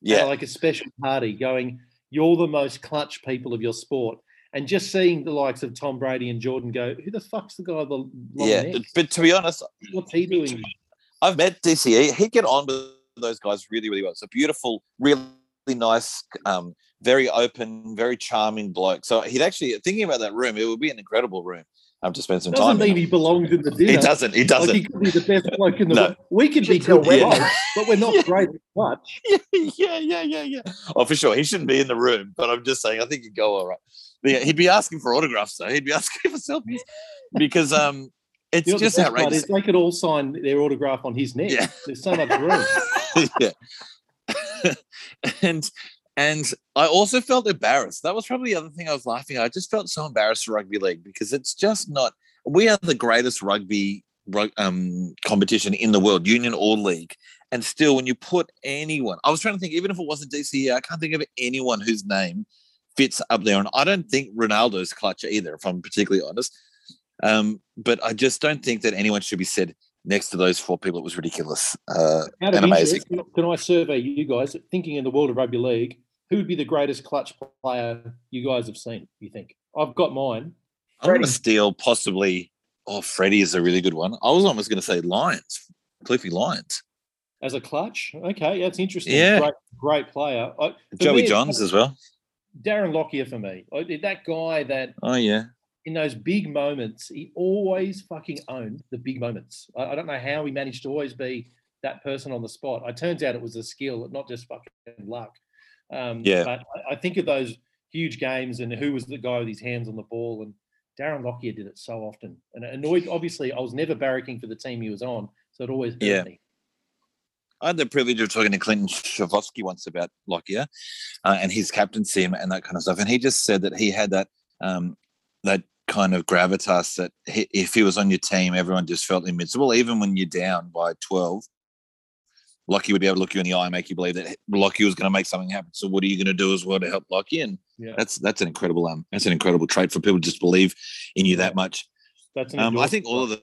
Yeah. Like a special party going, you're the most clutch people of your sport. And just seeing the likes of Tom Brady and Jordan go, who the fuck's the guy with the long yeah, neck? But to be honest, what's he doing? I've met D C E. He'd get on with those guys really, really well. It's a beautiful, really nice, um, very open, very charming bloke. So he'd actually, thinking about that room, it would be an incredible room. I've just spent some doesn't time. Doesn't mean he belongs in the dinner. He doesn't. He doesn't. Like he could be the best bloke in the no. world. We could be good yeah. bloke, but we're not yeah. great at much. Yeah, yeah, yeah, yeah, yeah. Oh, for sure. He shouldn't be in the room, but I'm just saying, I think he'd go all right. But yeah, he'd be asking for autographs, though. He'd be asking for selfies because um, it's you know, just outrageous. They could all sign their autograph on his neck. Yeah. There's so much room. yeah. and and I also felt embarrassed. That was probably the other thing I was laughing at. I just felt so embarrassed for rugby league because it's just not – we are the greatest rugby um, competition in the world, union or league. And still, when you put anyone – I was trying to think, even if it wasn't D C E, I can't think of anyone whose name fits up there. And I don't think Ronaldo's clutch either, if I'm particularly honest. Um, but I just don't think that anyone should be said – next to those four people, it was ridiculous uh, and amazing. Can I survey you guys, thinking in the world of rugby league, who would be the greatest clutch player you guys have seen, you think? I've got mine. I'm going to steal possibly – oh, Freddie is a really good one. I was almost going to say Lyons, Cliffy Lyons. As a clutch? Okay, that's interesting. Yeah. Great, great player. I, Joey me, Johns as well. Darren Lockyer for me. I, that guy that – oh, yeah. In those big moments, he always fucking owned the big moments. I, I don't know how he managed to always be that person on the spot. It turns out it was a skill, not just fucking luck. Um, yeah. But I, I think of those huge games and who was the guy with his hands on the ball, and Darren Lockyer did it so often. And it annoyed, obviously, I was never barracking for the team he was on, so it always hurt yeah. me. I had the privilege of talking to Clinton Shavovsky once about Lockyer uh, and his captaincy and that kind of stuff, and he just said that he had that um, that kind of gravitas that he, if he was on your team, everyone just felt invincible. Even when you're down by twelve, Lockie would be able to look you in the eye and make you believe that Lockie was going to make something happen. So what are you going to do as well to help Lockie? And yeah. that's that's an incredible um that's an incredible trait for people to just believe in you that much. That's an um, I think all of the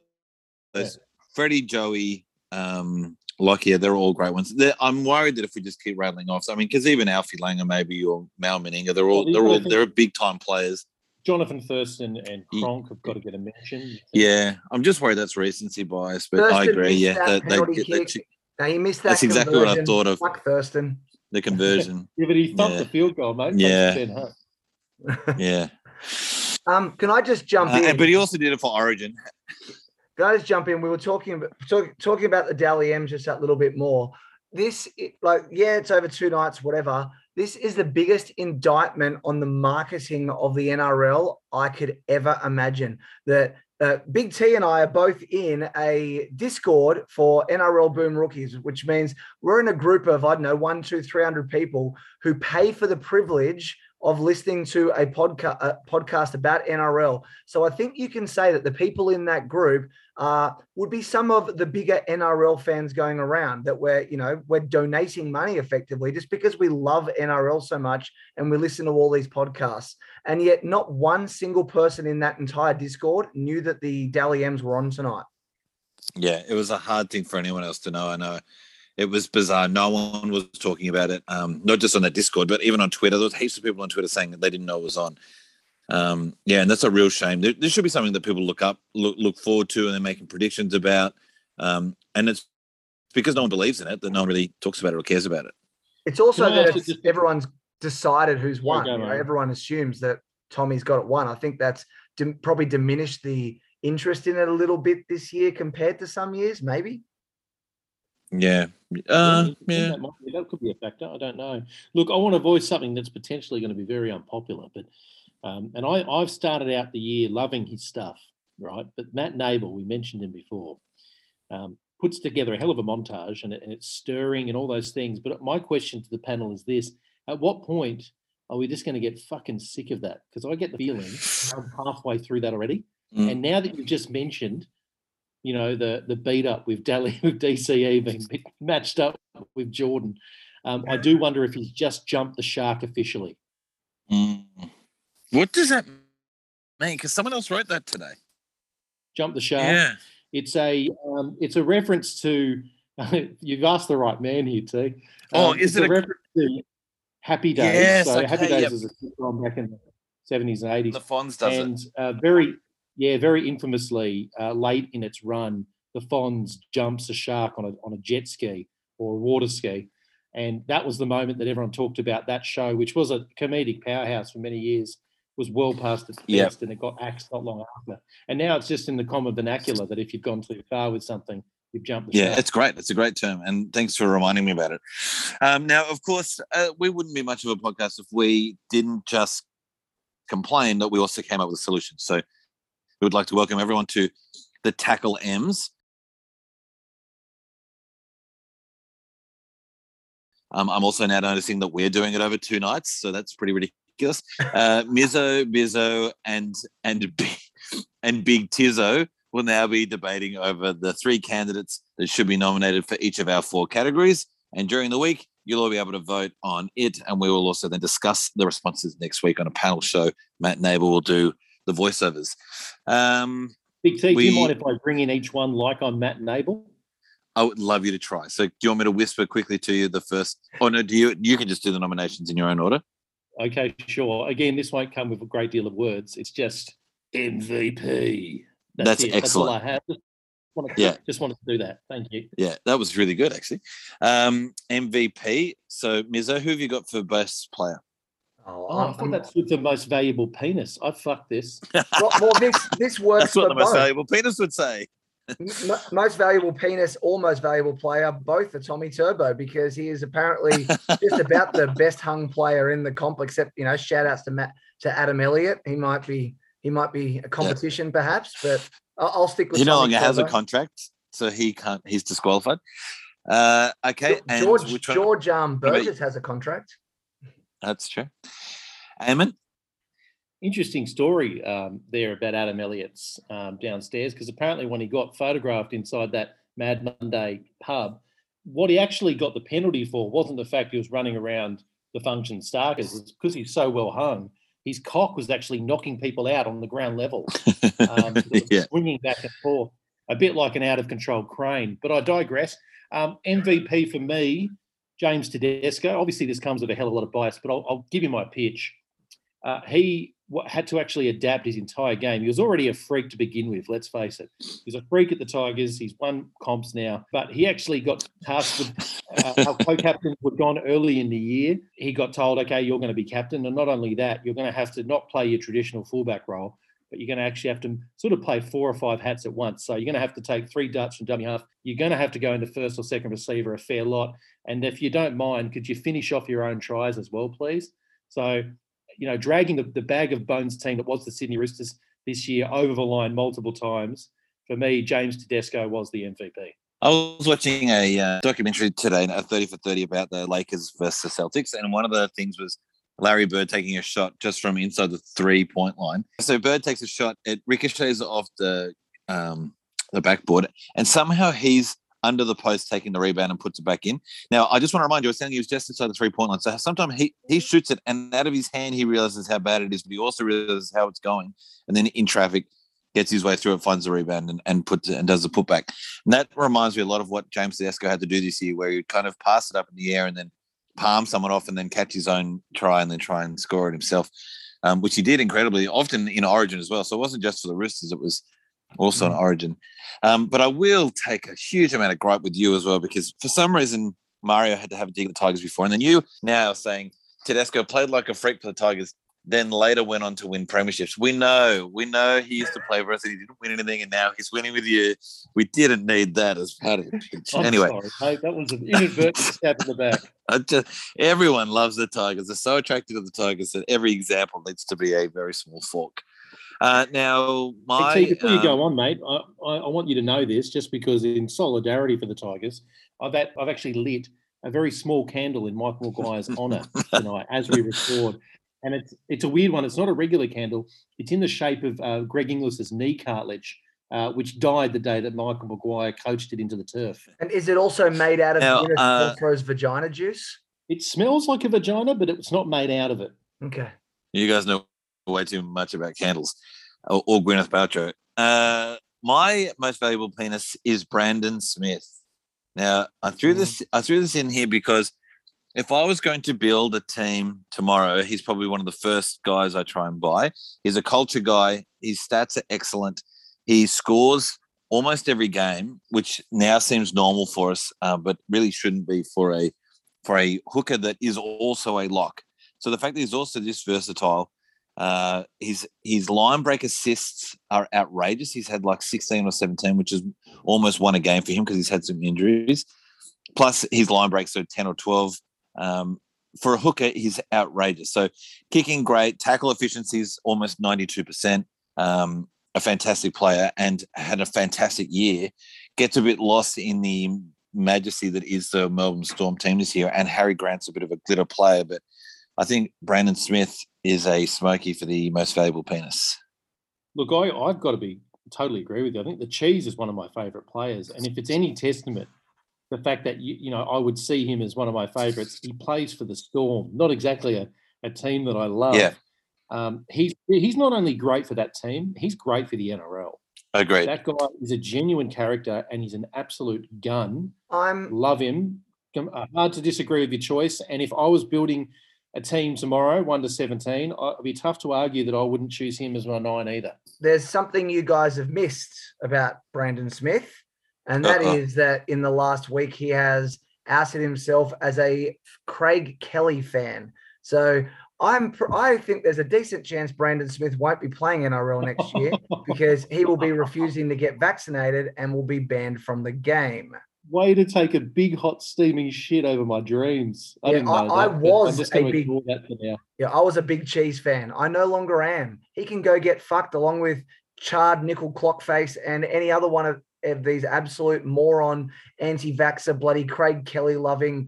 those yeah. Freddie, Joey, um, Lockyer, they're all great ones. They're, I'm worried that if we just keep rattling off, I mean, because even Alfie Langer maybe or Mal Meninga, they're all they're all they're big time players. Jonathan Thurston and Cronk have got to get a mention. Yeah, I'm just worried that's recency bias, but Thurston I agree. Yeah, that, they, they, they, no, he missed that. That's exactly what I thought of. Fuck Thurston. The conversion. yeah, but he thumped yeah. the field goal, mate. Yeah. Ten, huh? yeah. Um, can I just jump uh, in? But he also did it for Origin. Can I just jump in? We were talking about, talk, talking about the Dally M just that little bit more. This, like, yeah, it's over two nights, whatever. This is the biggest indictment on the marketing of the N R L I could ever imagine. That uh, Big T and I are both in a Discord for N R L Boom Rookies, which means we're in a group of, I don't know, one, two, three hundred people who pay for the privilege of listening to a, podca- a podcast about N R L. So I think you can say that the people in that group uh, would be some of the bigger N R L fans going around, that we're, you know, we're donating money effectively just because we love N R L so much and we listen to all these podcasts. And yet not one single person in that entire Discord knew that the Dally M's were on tonight. yeah, it was a hard thing for anyone else to know. I know it was bizarre. No one was talking about it, um, not just on the Discord, but even on Twitter. There was heaps of people on Twitter saying that they didn't know it was on. Um, yeah, and that's a real shame. There, there should be something that people look up, look, look forward to, and they're making predictions about. Um, and it's because no one believes in it that no one really talks about it or cares about it. It's also yeah, that it's, it's, everyone's decided who's won. You know, everyone assumes that Tommy's got it won. I think that's dim- probably diminished the interest in it a little bit this year compared to some years, maybe. Yeah. Uh, yeah. That, might be, that could be a factor. I don't know. Look, I want to voice something that's potentially going to be very unpopular, but um, and I, I've started out the year loving his stuff, right? But Matt Nable, we mentioned him before, um, puts together a hell of a montage and, it, and it's stirring and all those things. But my question to the panel is this: at what point are we just going to get fucking sick of that? Because I get the feeling I'm halfway through that already. Mm. And now that you've just mentioned, you know, the the beat up with Daly, with D C E being matched up with Jordan, um, I do wonder if he's just jumped the shark officially. Mm. What does that mean? Because someone else wrote that today. Jump the shark. Yeah. It's a um, it's a reference to uh, you've asked the right man here, T. Um, oh, is it a, a reference to Happy Days? Yes, so okay, Happy Days yep. is a sitcom back in the seventies and eighties. The Fonz does and, it. And uh, very. Yeah, very infamously, uh, late in its run, the Fonz jumps a shark on a on a jet ski or a water ski, and that was the moment that everyone talked about. That show, which was a comedic powerhouse for many years, was well past its best, yep. and it got axed not long after. And now it's just in the common vernacular that if you've gone too far with something, you've jumped the yeah, shark. It's great. It's a great term, and thanks for reminding me about it. Um, now, of course, uh, we wouldn't be much of a podcast if we didn't just complain that we also came up with a solution. So we would like to welcome everyone to the Tackle M's. Um, I'm also now noticing that we're doing it over two nights, so that's pretty ridiculous. Uh, Mizzo, Bizzo, and and and Big Tizzo will now be debating over the three candidates that should be nominated for each of our four categories. And during the week, you'll all be able to vote on it, and we will also then discuss the responses next week on a panel show. Matt Nable will do the voiceovers. Um, Big T, we, do you mind if I bring in each one like on Matt Nable? I would love you to try. So do you want me to whisper quickly to you the first? Oh, no, do you You can just do the nominations in your own order. Okay, sure. Again, this won't come with a great deal of words. It's just M V P. That's, That's excellent. That's all I have. Just wanted to, yeah. just wanted to do that. Thank you. Yeah, that was really good, actually. Um, M V P. So, Mizzo, who have you got for best player? Oh, oh, I thought that's with the most valuable penis. I fucked this. Well, well, this this works. That's what for the most both. Valuable penis would say. M- most valuable penis or most valuable player, both for Tommy Turbo, because he is apparently just about the best hung player in the comp. Except, you know, shout outs to Matt, to Adam Elliott. He might be he might be a competition, yeah. perhaps, but I'll, I'll stick with. He Tommy no longer Turbo. Has a contract, so he can't. He's disqualified. Uh, okay, George and George um, Burgess has a contract. That's true. Eamon? Interesting story um, there about Adam Elliott's um, downstairs, because apparently when he got photographed inside that Mad Monday pub, what he actually got the penalty for wasn't the fact he was running around the function starkers. It's because he's so well hung. His cock was actually knocking people out on the ground level, um, yeah. swinging back and forth, a bit like an out-of-control crane. But I digress. Um, M V P for me, James Tedesco. Obviously, this comes with a hell of a lot of bias, but I'll, I'll give you my pitch. Uh, he w- had to actually adapt his entire game. He was already a freak to begin with, let's face it. He's a freak at the Tigers. He's won comps now, but he actually got tasked with uh, our co-captains were gone early in the year. He got told, okay, you're going to be captain, and not only that, you're going to have to not play your traditional fullback role, but you're going to actually have to sort of play four or five hats at once. So you're going to have to take three darts from dummy half. You're going to have to go into first or second receiver a fair lot. And if you don't mind, could you finish off your own tries as well, please? So, you know, dragging the, the bag of bones team that was the Sydney Roosters this year over the line multiple times, for me, James Tedesco was the M V P. I was watching a uh, documentary today, a thirty for thirty, about the Lakers versus Celtics, and one of the things was Larry Bird taking a shot just from inside the three-point line. So Bird takes a shot, it ricochets off the um, the backboard, and somehow he's under the post taking the rebound and puts it back in. Now, I just want to remind you, I was saying he was just inside the three-point line, so sometimes he, he shoots it, and out of his hand he realises how bad it is, but he also realises how it's going, and then in traffic gets his way through it, finds the rebound and, and puts and does the putback. And that reminds me a lot of what James Tedesco had to do this year, where he'd kind of pass it up in the air and then palm someone off and then catch his own try and then try and score it himself, um, which he did incredibly often in Origin as well. So it wasn't just for the Roosters, it was also mm. an Origin. Um, but I will take a huge amount of gripe with you as well, because for some reason Mario had to have a dig at the Tigers before. And then you now are saying Tedesco played like a freak for the Tigers, then later went on to win premierships. We know, we know he used to play for us and he didn't win anything, and now he's winning with you. We didn't need that as part of the pitch. I'm anyway, sorry, mate. That was an inadvertent stab in the back. I just, everyone loves the Tigers. They're so attracted to the Tigers that every example needs to be a very small fork. Uh, now, my... Hey, T, before um, you go on, mate, I, I, I want you to know this, just because in solidarity for the Tigers, I've, at, I've actually lit a very small candle in Mike Maguire's honour tonight as we record. And it's it's a weird one. It's not a regular candle. It's in the shape of uh, Greg Inglis's knee cartilage, uh, which died the day that Michael Maguire coached it into the turf. And is it also made out of now, uh, Velcro's vagina juice? It smells like a vagina, but it's not made out of it. Okay. You guys know way too much about candles or, or Gwyneth Paltrow. Uh, my most valuable penis is Brandon Smith. Now I threw mm. this. I threw this in here because if I was going to build a team tomorrow, he's probably one of the first guys I try and buy. He's a culture guy. His stats are excellent. He scores almost every game, which now seems normal for us, uh, but really shouldn't be for a for a hooker that is also a lock. So the fact that he's also this versatile, uh, his his line break assists are outrageous. He's had like sixteen or seventeen, which is almost one a game for him because he's had some injuries. Plus his line breaks are ten or twelve. Um, for a hooker, he's outrageous. So kicking great, tackle efficiency is almost ninety-two percent, um, a fantastic player and had a fantastic year. Gets a bit lost in the majesty that is the Melbourne Storm team this year, and Harry Grant's a bit of a glitter player, but I think Brandon Smith is a smoky for the most valuable penis. Look, I, I've got to be totally agree with you. I think the Cheese is one of my favourite players, and if it's any testament, the fact that, you, you know, I would see him as one of my favourites. He plays for the Storm, not exactly a, a team that I love. Yeah. Um, he's, he's not only great for that team, he's great for the N R L. Agreed. That guy is a genuine character and he's an absolute gun. I love him. Hard to disagree with your choice. And if I was building a team tomorrow, one to seventeen, it'd be tough to argue that I wouldn't choose him as my nine either. There's something you guys have missed about Brandon Smith. And that uh-uh. is that in the last week, he has ousted himself as a Craig Kelly fan. So I'm, I think there's a decent chance Brandon Smith won't be playing N R L next year because he will be refusing to get vaccinated and will be banned from the game. Way to take a big, hot, steaming shit over my dreams. I, yeah, didn't know I, I was a big, that for now. Yeah, I was a big Cheese fan. I no longer am. He can go get fucked along with Chard, Nickel, Clockface, and any other one of of these absolute moron, anti-vaxxer, bloody Craig Kelly loving,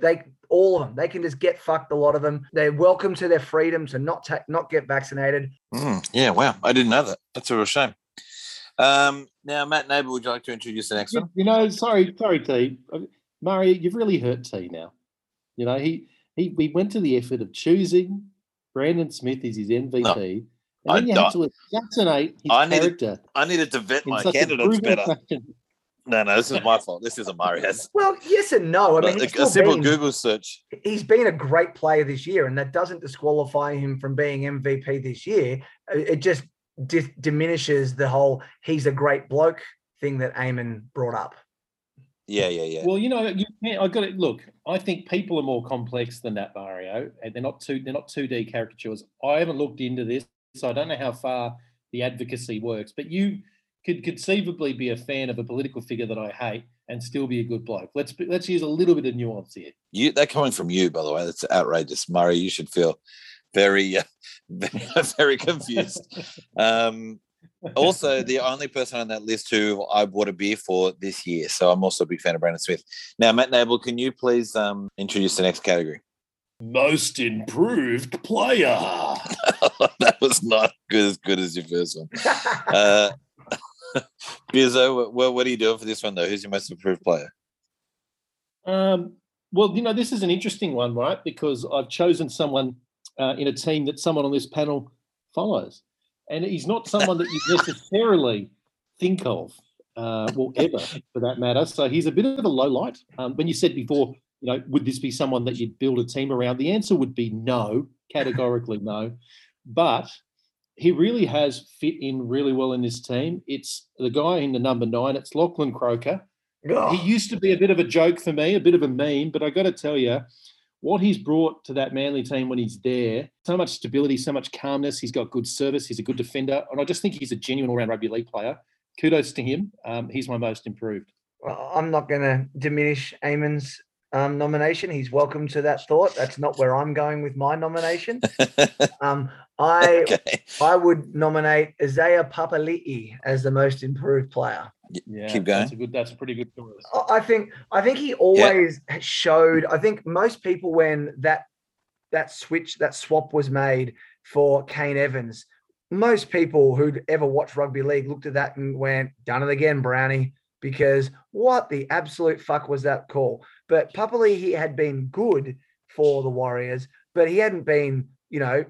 they all of them. They can just get fucked, a lot of them. They're welcome to their freedom to not ta- not get vaccinated. Mm, yeah, wow. I didn't know that. That's a real shame. Um, now, Matt Neighbour, would you like to introduce the next one? You know, sorry, sorry, T. Murray, you've really hurt T now. You know, he, he we went to the effort of choosing Brandon Smith as his M V P. No. I, you have to assassinate his I needed, character. I needed to vet my candidates better. Fashion. No, no, this is my fault. This isn't Mario's. Well, yes and no. I mean, no, a, a simple been, Google search. He's been a great player this year, and that doesn't disqualify him from being M V P this year. It just di- diminishes the whole "he's a great bloke" thing that Eamon brought up. Yeah, yeah, yeah. Well, you know, you can't, I got it. Look, I think people are more complex than that, Mario, and they're not two. They're not two D caricatures. I haven't looked into this, so I don't know how far the advocacy works, but you could conceivably be a fan of a political figure that I hate and still be a good bloke. Let's be, let's use a little bit of nuance here. You, that coming from you, by the way, that's outrageous, Murray. You should feel very, uh, very confused. um, also, the only person on that list who I bought a beer for this year, so I'm also a big fan of Brandon Smith. Now, Matt Nable, can you please um, introduce the next category? Most improved player. That was not good, as good as your first one. uh, Bizzo, what, what are you doing for this one, though? Who's your most improved player? Um, well, you know, this is an interesting one, right? Because I've chosen someone uh, in a team that someone on this panel follows. And he's not someone that you necessarily think of, uh, well, ever, for that matter. So he's a bit of a low light. Um, when you said before, you know, would this be someone that you'd build a team around? The answer would be no, categorically no. But he really has fit in really well in this team. It's the guy in the number nine, it's Lachlan Croker. Oh. He used to be a bit of a joke for me, a bit of a meme, but I got to tell you, what he's brought to that Manly team when he's there, so much stability, so much calmness. He's got good service. He's a good defender. And I just think he's a genuine all-round rugby league player. Kudos to him. Um, he's my most improved. Well, I'm not going to diminish Eamon's um, nomination. He's welcome to that thought. That's not where I'm going with my nomination. um, I okay. I would nominate Isaiah Papali'i as the most improved player. Yeah, keep going. That's a good. That's a pretty good choice. I think. I think he always yeah. showed. I think most people, when that that switch, that swap was made for Kane Evans, most people who'd ever watched rugby league looked at that and went, "Done it again, Brownie." Because what the absolute fuck was that call? But Papali'i, he had been good for the Warriors, but he hadn't been, you know,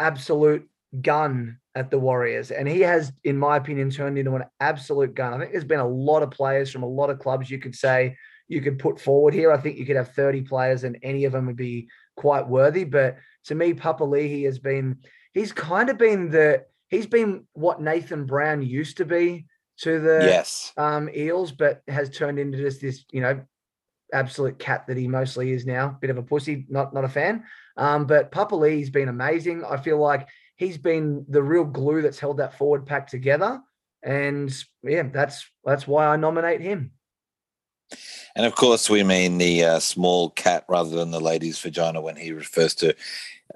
absolute gun at the Warriors, and he has, in my opinion, turned into an absolute gun. I think there's been a lot of players from a lot of clubs you could say you could put forward here. I think you could have thirty players and any of them would be quite worthy. But to me, Papali'i has been, he's kind of been the, he's been what Nathan Brown used to be to the yes. um, Eels, but has turned into just this, you know, absolute cat that he mostly is now. Bit of a pussy, not, not a fan. Um, but Papali'i's been amazing. I feel like he's been the real glue that's held that forward pack together. And yeah, that's that's why I nominate him. And of course, we mean the uh, small cat rather than the lady's vagina when he refers to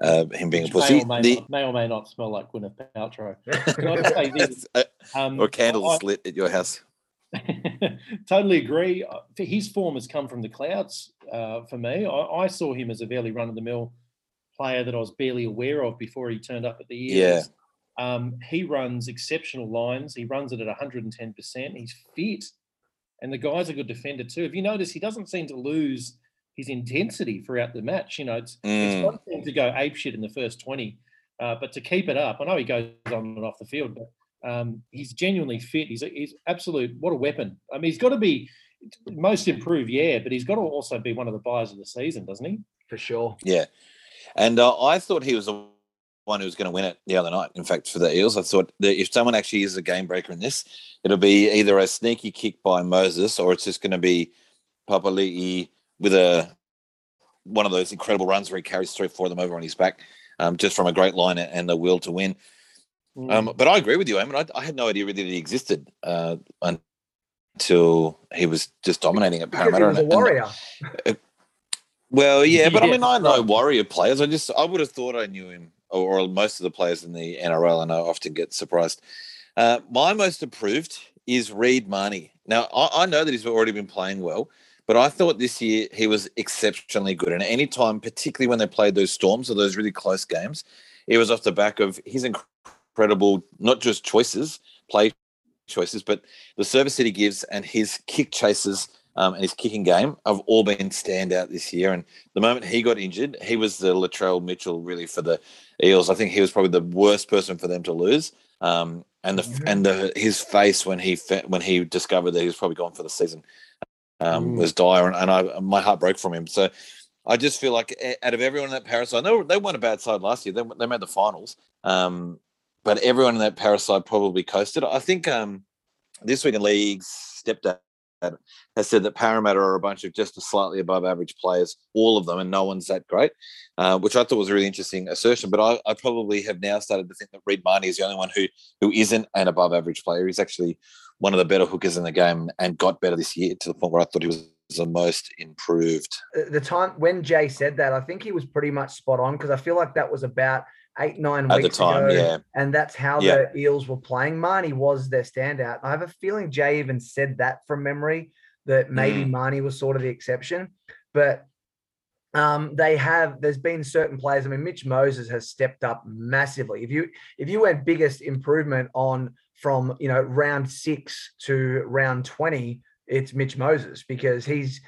uh, him being Which a pussy. May or may, the... not, may or may not smell like Gwyneth Paltrow. Can I say this? Um, or candles I, lit at your house. Totally agree. His form has come from the clouds uh, for me. I, I saw him as a fairly run-of-the-mill player that I was barely aware of before he turned up at the Eels. Yeah. Um, he runs exceptional lines. He runs it at one hundred ten percent. He's fit. And the guy's a good defender too. If you notice, he doesn't seem to lose his intensity throughout the match. You know, it's, mm. it's one thing to go apeshit in the first twenty, uh, but to keep it up. I know he goes on and off the field, but um, he's genuinely fit. He's, a, he's absolute, what a weapon. I mean, he's got to be most improved, yeah, but he's got to also be one of the buyers of the season, doesn't he? For sure. Yeah. And uh, I thought he was the one who was going to win it the other night, in fact, for the Eels. I thought that if someone actually is a game-breaker in this, it'll be either a sneaky kick by Moses or it's just going to be Papali'i with a one of those incredible runs where he carries three or four of them over on his back, um, just from a great line and the will to win. Mm. Um, but I agree with you, Eamon. I, I had no idea really that he existed uh, until he was just dominating at Parramatta. Because he was a warrior. And, and, uh, Well, yeah, but yeah, I mean, I know right. Warrior players. I just, I would have thought I knew him, or, or most of the players in the N R L, and I often get surprised. Uh, my most approved is Reid Marnie. Now, I, I know that he's already been playing well, but I thought this year he was exceptionally good. And at any time, particularly when they played those Storms or those really close games, it was off the back of his incredible, not just choices, play choices, but the service that he gives and his kick chases. Um, and his kicking game have all been standout this year. And the moment he got injured, he was the Latrell Mitchell really for the Eels. I think he was probably the worst person for them to lose. Um, and the mm-hmm. and the his face when he when he discovered that he was probably gone for the season um, mm. was dire. And, and I my heart broke from him. So I just feel like out of everyone in that Parramatta side, they, they weren't a bad side last year. They they made the finals. Um, but everyone in that Parramatta side probably coasted. I think um, this week in leagues stepped out. Has said that Parramatta are a bunch of just slightly above average players, all of them, and no one's that great, uh, which I thought was a really interesting assertion. But I, I probably have now started to think that Reid Marnie is the only one who who isn't an above average player. He's actually one of the better hookers in the game and got better this year to the point where I thought he was the most improved. The time when Jay said that, I think he was pretty much spot on because I feel like that was about eight, nine At weeks the time, ago. Yeah. And that's how yeah. the Eels were playing. Marnie was their standout. I have a feeling Jay even said that from memory, that maybe mm. Marnie was sort of the exception. But um, they have, there's been certain players. I mean, Mitch Moses has stepped up massively. If you, if you went biggest improvement on from, you know, round six to round twenty, it's Mitch Moses because he's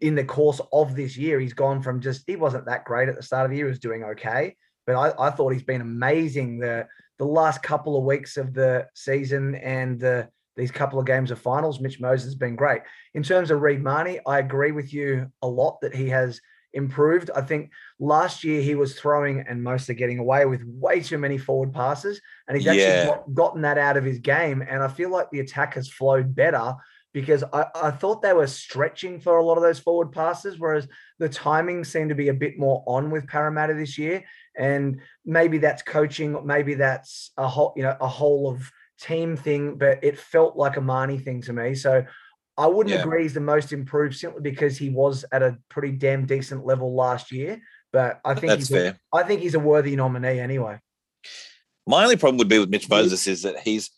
in the course of this year, he's gone from just, he wasn't that great at the start of the year, he was doing okay. but I, I thought he's been amazing the the last couple of weeks of the season and the, these couple of games of finals. Mitch Moses has been great. In terms of Reid Marnie, I agree with you a lot that he has improved. I think last year he was throwing and mostly getting away with way too many forward passes, and he's actually yeah. got, gotten that out of his game. And I feel like the attack has flowed better because I, I thought they were stretching for a lot of those forward passes, whereas the timing seemed to be a bit more on with Parramatta this year. And maybe that's coaching, maybe that's a whole, you know, a whole of team thing, but it felt like a Marnie thing to me. So I wouldn't yeah. agree he's the most improved simply because he was at a pretty damn decent level last year. But I think That's he's fair. A, I think he's a worthy nominee anyway. My only problem would be with Mitch Moses is that he's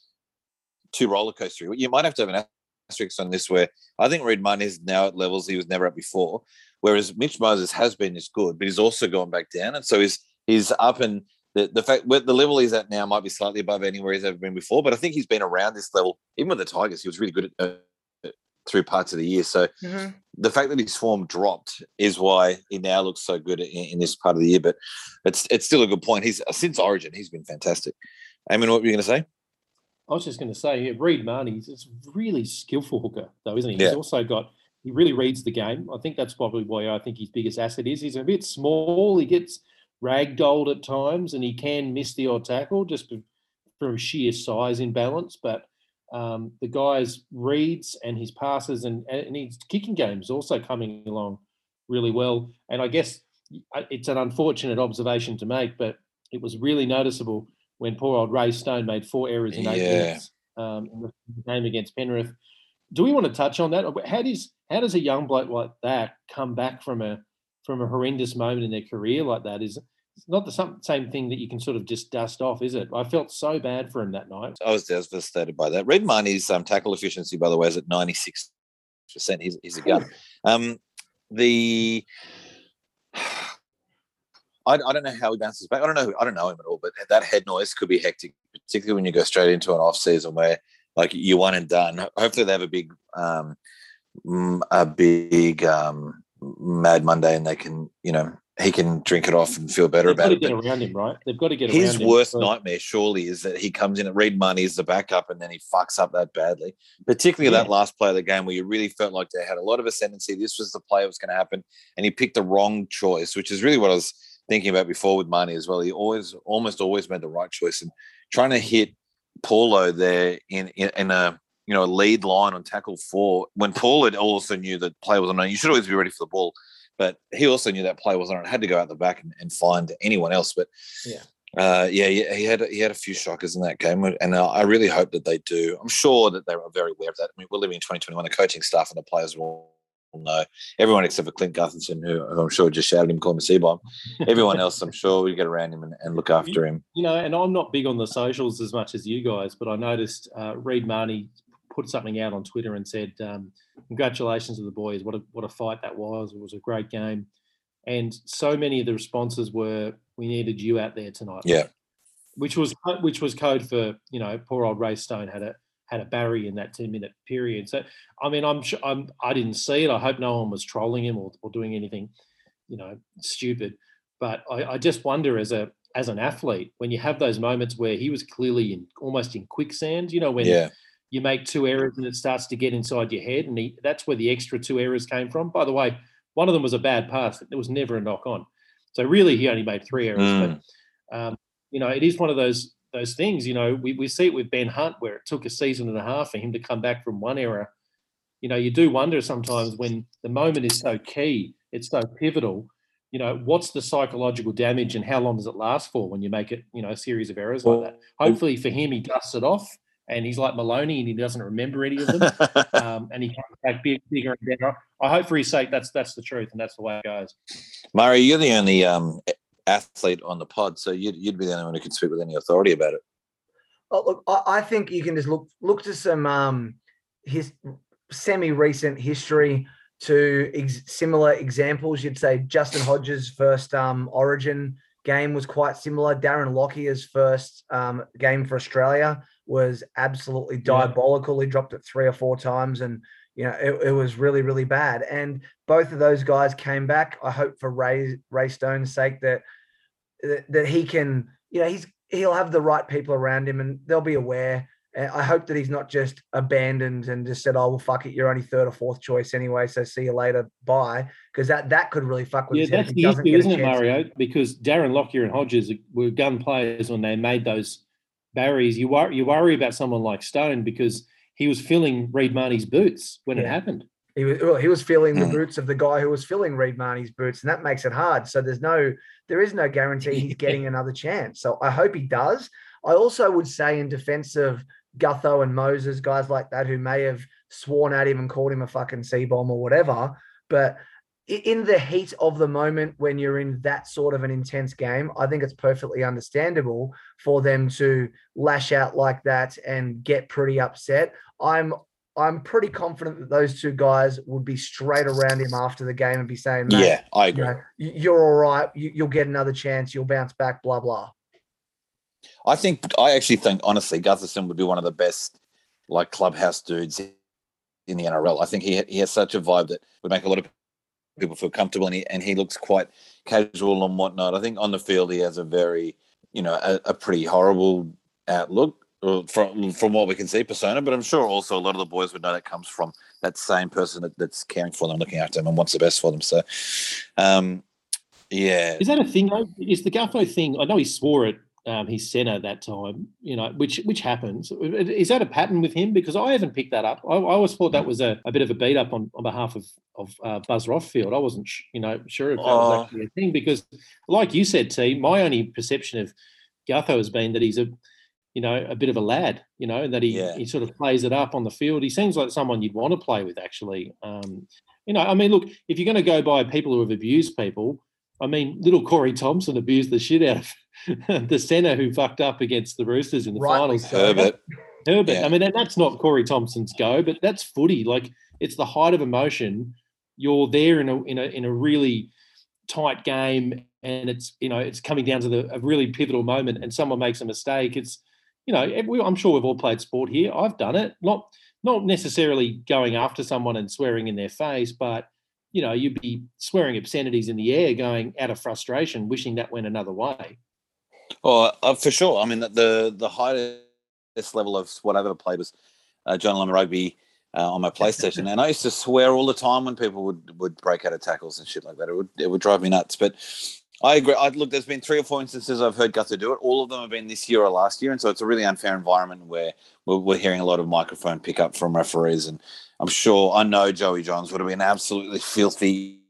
too roller coastery. You might have to have an asterisk on this where I think Reid Marnie is now at levels he was never at before, whereas Mitch Moses has been this good, but he's also gone back down. And so he's he's up and the, the fact the level he's at now might be slightly above anywhere he's ever been before. But I think he's been around this level, even with the Tigers, he was really good at uh, through parts of the year. So mm-hmm. the fact that his form dropped is why he now looks so good in, in this part of the year. But it's it's still a good point. He's since Origin, he's been fantastic. Eamon, what were you going to say? I was just going to say, yeah, Reid Marnie's is a really skillful hooker, though, isn't he? Yeah. He's also got, he really reads the game. I think that's probably why I think his biggest asset is. He's a bit small. He gets ragdolled at times and he can miss the odd tackle just from sheer size imbalance. But Um, the guy's reads and his passes and, and his kicking game is also coming along really well. And I guess it's an unfortunate observation to make, but it was really noticeable when poor old Ray Stone made four errors in eight yeah. minutes um, in the game against Penrith. Do we want to touch on that? How does how does a young bloke like that come back from a from a horrendous moment in their career like that? Is It's not the same thing that you can sort of just dust off, is it? I felt so bad for him that night. I was devastated by that. Reid Marnie's um, tackle efficiency, by the way, is at ninety-six percent. He's, he's a gun. Um, the I, I don't know how he bounces back. I don't know. I don't know him at all. But that head noise could be hectic, particularly when you go straight into an off season where, like, you one and done. Hopefully, they have a big, um, a big um, Mad Monday, and they can, you know. He can drink it off and feel better They've about it. They've got to it. get around him, right? They've got to get around him. His worst nightmare, surely, is that he comes in at Reid Marnie as the backup and then he fucks up that badly, particularly yeah. that last play of the game where you really felt like they had a lot of ascendancy. This was the play that was going to happen, and he picked the wrong choice, which is really what I was thinking about before with Marnie as well. He always, almost always made the right choice. And trying to hit Paulo there in, in, in a you know a lead line on tackle four, when Paulo also knew that play was unknown, you should always be ready for the ball. But he also knew that play wasn't on. Had to go out the back and, and find anyone else. But yeah, uh, yeah, he had he had a few shockers in that game, and I really hope that they do. I'm sure that they were very aware of that. I mean, we're living in twenty twenty-one. The coaching staff and the players will know. Everyone except for Clint Gutherson, who I'm sure just shouted him, called him a C-bomb. Everyone else, I'm sure, we get around him and, and look after him. You know, and I'm not big on the socials as much as you guys, but I noticed uh, Reid Marnie put something out on Twitter and said, um, congratulations to the boys. What a, what a fight that was. It was a great game. And so many of the responses were, we needed you out there tonight. Yeah. Which was, which was code for, you know, poor old Ray Stone had a, had a barry in that ten minute period. So, I mean, I'm sure I'm, I didn't see it. I hope no one was trolling him or, or doing anything, you know, stupid, but I, I just wonder as a, as an athlete, when you have those moments where he was clearly in almost in quicksand, you know, when, yeah. you make two errors and it starts to get inside your head, and he, that's where the extra two errors came from. By the way, one of them was a bad pass. There was never a knock on. So really he only made three errors. Mm. But, um, you know, it is one of those those things, you know, we, we see it with Ben Hunt where it took a season and a half for him to come back from one error. You know, you do wonder sometimes when the moment is so key, it's so pivotal, you know, what's the psychological damage and how long does it last for when you make it, you know, a series of errors well, like that. Hopefully for him he dusts it off. And he's like Maloney, and he doesn't remember any of them. um, and he comes back big, bigger and better. I hope for his sake that's that's the truth, and that's the way it goes. Murray, you're the only um, athlete on the pod, so you'd, you'd be the only one who can speak with any authority about it. Oh, look, I, I think you can just look look to some um, his semi-recent history to ex- similar examples. You'd say Justin Hodges' first um, Origin game was quite similar. Darren Lockyer's first um, game for Australia was absolutely diabolical. He dropped it three or four times and, you know, it, it was really, really bad. And both of those guys came back. I hope for Ray, Ray Stone's sake that that, that he can, you know, he's he'll have the right people around him and they'll be aware. And I hope that he's not just abandoned and just said, oh, well, fuck it, you're only third or fourth choice anyway, so see you later, bye. Because that, that could really fuck with yeah, his head. Yeah, that's the issue, isn't it, Mario? Because Darren Lockyer and Hodges were gun players when they made those barriers. You worry, you worry about someone like Stone because he was filling Reid Marnie's boots when yeah. it happened. He was, well, he was filling the boots of the guy who was filling Reid Marnie's boots, and that makes it hard. So there's no, there is no guarantee he's getting another chance. So I hope he does. I also would say in defense of Gutho and Moses, guys like that who may have sworn at him and called him a fucking C-bomb or whatever, but in the heat of the moment when you're in that sort of an intense game, I think it's perfectly understandable for them to lash out like that and get pretty upset. I'm I'm pretty confident that those two guys would be straight around him after the game and be saying, mate, yeah, I agree. You know, you're all right. You, you'll get another chance. You'll bounce back, blah, blah. I think, I actually think, honestly, Gutherson would be one of the best, like, clubhouse dudes in the N R L. I think he he has such a vibe that would make a lot of people feel comfortable, and he, and he looks quite casual and whatnot. I think on the field he has a very, you know, a, a pretty horrible outlook. From from what we can see, persona, but I'm sure also a lot of the boys would know that comes from that same person that, that's caring for them, looking after them, and wants the best for them. So, um, yeah, is that a thing? Though? Is the Gutho thing? I know he swore at um, his centre that time, you know, which which happens. Is that a pattern with him? Because I haven't picked that up. I, I always thought that was a, a bit of a beat up on, on behalf of of uh, Buzz Rothfield. I wasn't, you know, sure if that oh. was actually a thing because, like you said, T, my only perception of Gutho has been that he's a you know, a bit of a lad, you know, that he, yeah. he sort of plays it up on the field. He seems like someone you'd want to play with, actually. Um, you know, I mean, look, if you're going to go by people who have abused people, I mean, little Corey Thompson abused the shit out of the centre who fucked up against the Roosters in the right. finals. Herbert. Herbert. Yeah. I mean, and that's not Corey Thompson's go, but that's footy. Like, it's the height of emotion. You're there in a in a, in a really tight game and it's, you know, it's coming down to the, a really pivotal moment and someone makes a mistake. It's, you know, I'm sure we've all played sport here. I've done it, not not necessarily going after someone and swearing in their face, but, you know, you'd be swearing obscenities in the air going out of frustration, wishing that went another way. Oh, uh, for sure. I mean, the the highest level of what I've ever played was uh, John Lama Rugby uh, on my PlayStation. And I used to swear all the time when people would, would break out of tackles and shit like that. It would, it would drive me nuts. But I agree. I'd, look, there's been three or four instances I've heard Gutho do it. All of them have been this year or last year, and so it's a really unfair environment where we're, we're hearing a lot of microphone pickup from referees. And I'm sure, I know Joey Johns would have been absolutely filthy,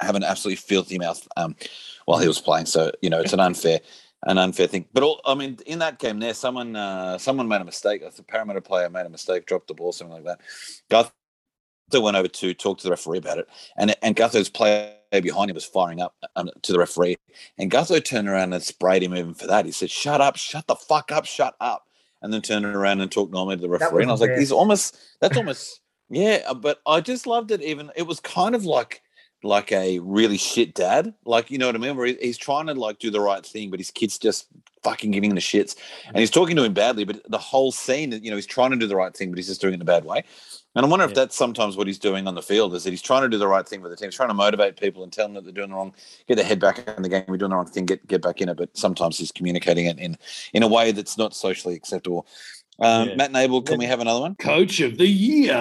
have an absolutely filthy mouth um, while he was playing. So, you know, it's an unfair, an unfair thing. But all, I mean, in that game there, someone, uh, someone made a mistake. A Parramatta player made a mistake, dropped the ball, something like that. Gutho went over to talk to the referee about it, and and Gutho's player behind him was firing up um, to the referee, and Gutho turned around and sprayed him even for that. He said, shut up, shut the fuck up, shut up, and then turned around and talked normally to the referee. And I was like, he's almost, that's almost, yeah, but I just loved it even. It was kind of like like a really shit dad. Like, you know what I mean? Where he, he's trying to, like, do the right thing, but his kid's just fucking giving him the shits. And he's talking to him badly, but the whole scene, you know, he's trying to do the right thing, but he's just doing it in a bad way. And I wonder if yeah. that's sometimes what he's doing on the field, is that he's trying to do the right thing for the team. He's trying to motivate people and tell them that they're doing the wrong, get their head back in the game, we're doing the wrong thing, get get back in it. But sometimes he's communicating it in, in a way that's not socially acceptable. Um, yeah. Matt Nable, can yeah. we have another one? Coach of the year.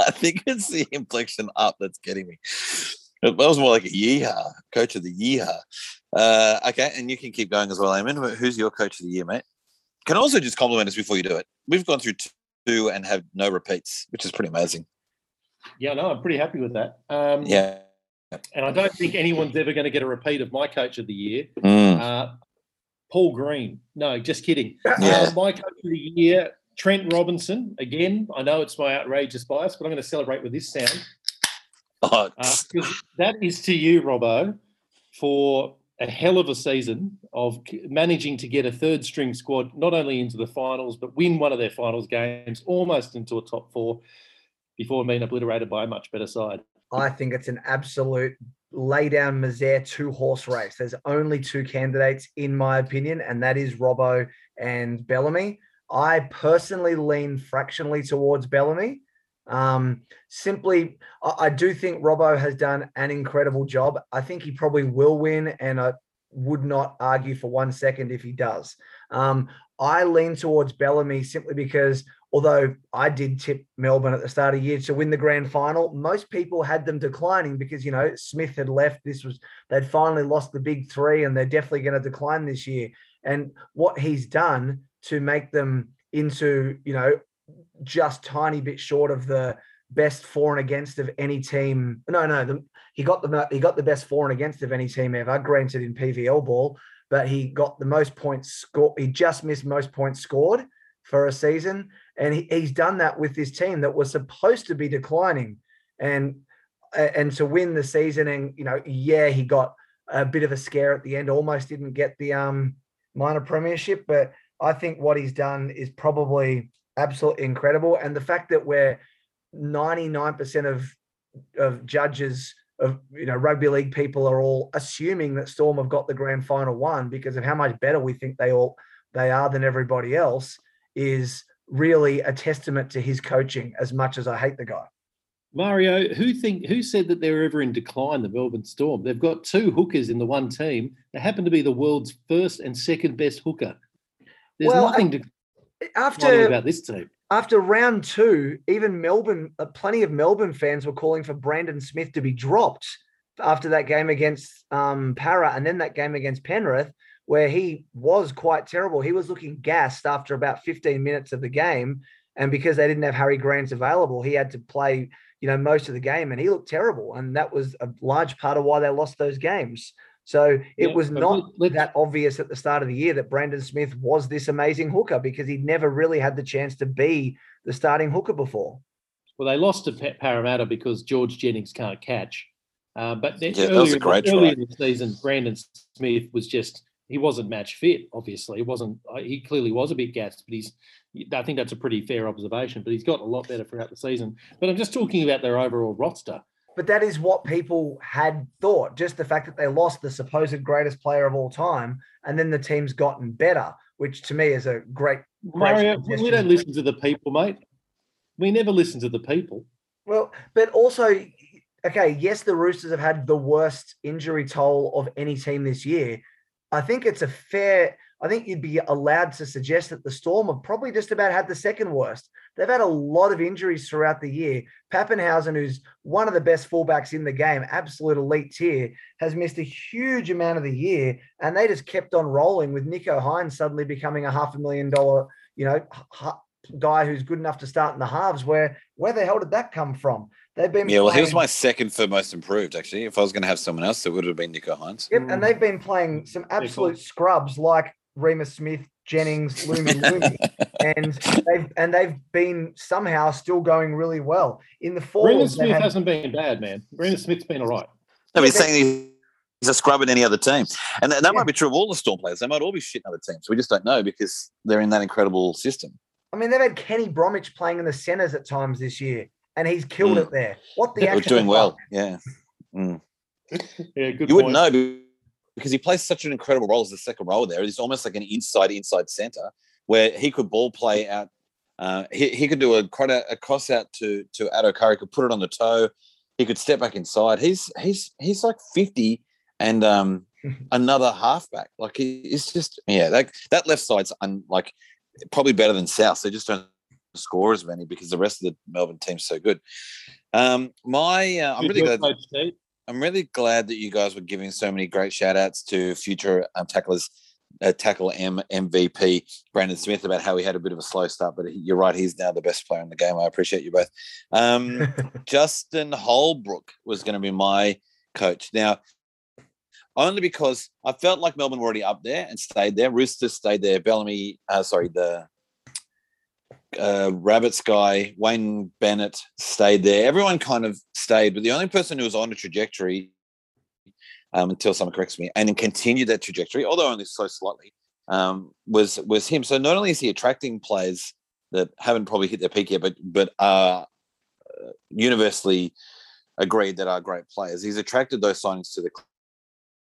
I think it's the inflection up that's getting me. That was more like a yeehaw, coach of the yeehaw. Uh, okay, and you can keep going as well, Eamon. Who's your coach of the year, mate? Can I also just compliment us before you do it? We've gone through two and have no repeats, which is pretty amazing. Yeah, no, I'm pretty happy with that. Um, yeah. And I don't think anyone's ever going to get a repeat of my coach of the year. Mm. Uh, Paul Green. No, just kidding. Yeah. Uh, my coach of the year... Trent Robinson, again, I know it's my outrageous bias, but I'm going to celebrate with this sound. Oh. Uh, that is to you, Robbo, for a hell of a season of managing to get a third-string squad not only into the finals but win one of their finals games, almost into a top four, before being obliterated by a much better side. I think it's an absolute lay-down Mazaire two-horse race. There's only two candidates, in my opinion, and that is Robbo and Bellamy. I personally lean fractionally towards Bellamy. Um, simply, I, I do think Robbo has done an incredible job. I think he probably will win, and I would not argue for one second if he does. Um, I lean towards Bellamy simply because, although I did tip Melbourne at the start of the year to win the grand final, most people had them declining because, you know, Smith had left. This was, they'd finally lost the big three, and they're definitely going to decline this year. And what he's done to make them into, you know, just tiny bit short of the best for and against of any team. No, no, the, he got the he got the best for and against of any team ever, granted in P V L ball, but he got the most points scored. He just missed most points scored for a season. And he, he's done that with this team that was supposed to be declining, and, and to win the season. And, you know, yeah, he got a bit of a scare at the end, almost didn't get the um, minor premiership, but I think what he's done is probably absolutely incredible. And the fact that we're ninety-nine percent of, of judges of, you know, rugby league people are all assuming that Storm have got the grand final one because of how much better we think they all, they are than everybody else, is really a testament to his coaching, as much as I hate the guy. Mario, who think who said that they're ever in decline, the Melbourne Storm? They've got two hookers in the one team. They happen to be the world's first and second best hooker. There's well, nothing to after about this team. After round two, even Melbourne, plenty of Melbourne fans were calling for Brandon Smith to be dropped after that game against um, Para, and then that game against Penrith, where he was quite terrible. He was looking gassed after about fifteen minutes of the game, and because they didn't have Harry Grant available, he had to play, you know, most of the game, and he looked terrible. And that was a large part of why they lost those games. So it yeah, was not that obvious at the start of the year that Brandon Smith was this amazing hooker, because he'd never really had the chance to be the starting hooker before. Well, they lost to Parramatta because George Jennings can't catch. Uh, but then yeah, earlier, earlier in the season, Brandon Smith was just, he wasn't match fit, obviously. He wasn't. He clearly was a bit gassed, but he's, I think that's a pretty fair observation, but he's gotten a lot better throughout the season. But I'm just talking about their overall roster. But that is what people had thought, just the fact that they lost the supposed greatest player of all time, and then the team's gotten better, which to me is a great... great Mario, we don't listen to the people, mate. We never listen to the people. Well, but also, okay, yes, the Roosters have had the worst injury toll of any team this year. I think it's a fair... I think you'd be allowed to suggest that the Storm have probably just about had the second worst. They've had a lot of injuries throughout the year. Pappenhausen, who's one of the best fullbacks in the game, absolute elite tier, has missed a huge amount of the year, and they just kept on rolling with Nico Hines suddenly becoming a half a million dollar, you know, guy who's good enough to start in the halves. Where where the hell did that come from? They've been yeah, playing... well, he was my second for most improved, actually. If I was going to have someone else, it would have been Nico Hines. Yep, mm. And they've been playing some absolute cool. scrubs like Remus Smith, Jennings, Lumen, Lumen, and they've and they've been somehow still going really well in the forwards. Remus Smith had... hasn't been bad, man. Remus Smith's been all right. No, he's saying he's a scrub in any other team, and that, that yeah. might be true of all the Storm players. They might all be shit in other teams. We just don't know because they're in that incredible system. I mean, they've had Kenny Bromwich playing in the centres at times this year, and he's killed mm. it there. What the? Yeah, we're doing well. Yeah. Mm. yeah. Good. You point. Wouldn't know. Because he plays such an incredible role as the second rower there. He's almost like an inside, inside centre where he could ball play out. Uh, he, he could do a, quite a, a cross out to, to Addo Curry, could put it on the toe. He could step back inside. He's he's he's like fifty and um, another halfback. Like, he, it's just, yeah, that, that left side's un, like probably better than South. They just don't score as many because the rest of the Melbourne team's so good. Um, my, uh, I'm really glad... I'm really glad that you guys were giving so many great shout-outs to future um, tacklers, uh, tackle M- MVP Brandon Smith about how he had a bit of a slow start, but he, you're right, he's now the best player in the game. I appreciate you both. Um, Justin Holbrook was going to be my coach. Now, only because I felt like Melbourne were already up there and stayed there. Roosters stayed there. Bellamy, uh, sorry, the... Uh, Rabbits guy, Wayne Bennett, stayed there. Everyone kind of stayed, but the only person who was on a trajectory, um, until someone corrects me, and continued that trajectory, although only so slightly, um, was was him. So not only is he attracting players that haven't probably hit their peak yet, but but are universally agreed that are great players, he's attracted those signings to the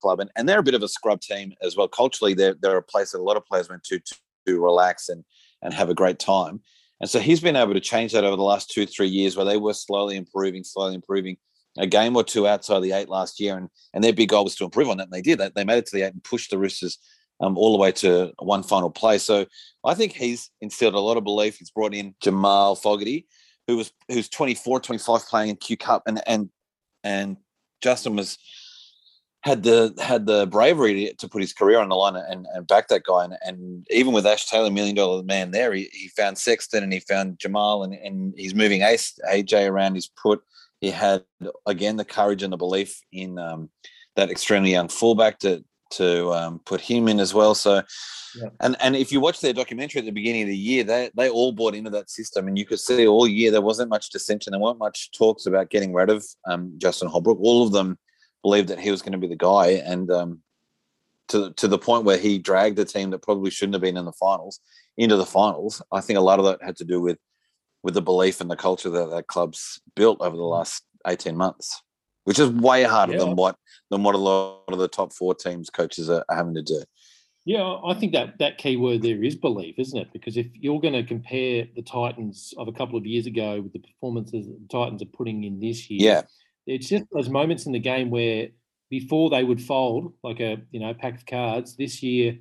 club, and, and they're a bit of a scrub team as well. Culturally, they're, they're a place that a lot of players went to to, to relax and and have a great time. And so he's been able to change that over the last two, three years where they were slowly improving, slowly improving a game or two outside the eight last year. And, and their big goal was to improve on that. And they did that. They made it to the eight and pushed the Roosters um, all the way to one final play. So I think he's instilled a lot of belief. He's brought in Jamal Fogarty, who was who's twenty-four, twenty-five playing in Q Cup. And, and, and Justin was... had the had the bravery to put his career on the line and, and back that guy. And, and even with Ash Taylor, million dollar man there, he, he found Sexton and he found Jamal and, and he's moving Ace, A J around his put. He had, again, the courage and the belief in um, that extremely young fullback to to um, put him in as well. So, yeah. and, and if you watch their documentary at the beginning of the year, they, they all bought into that system. And you could see all year there wasn't much dissension. There weren't much talks about getting rid of um, Justin Holbrook. All of them believed that he was going to be the guy, and um, to to the point where he dragged a team that probably shouldn't have been in the finals into the finals. I think a lot of that had to do with with the belief and the culture that that club's built over the last eighteen months, which is way harder yeah. than what than what a lot of the top four teams coaches are having to do. Yeah, I think that that key word there is belief, isn't it? Because if you're going to compare the Titans of a couple of years ago with the performances that the Titans are putting in this year, yeah. it's just those moments in the game where before they would fold like a you know pack of cards. This year,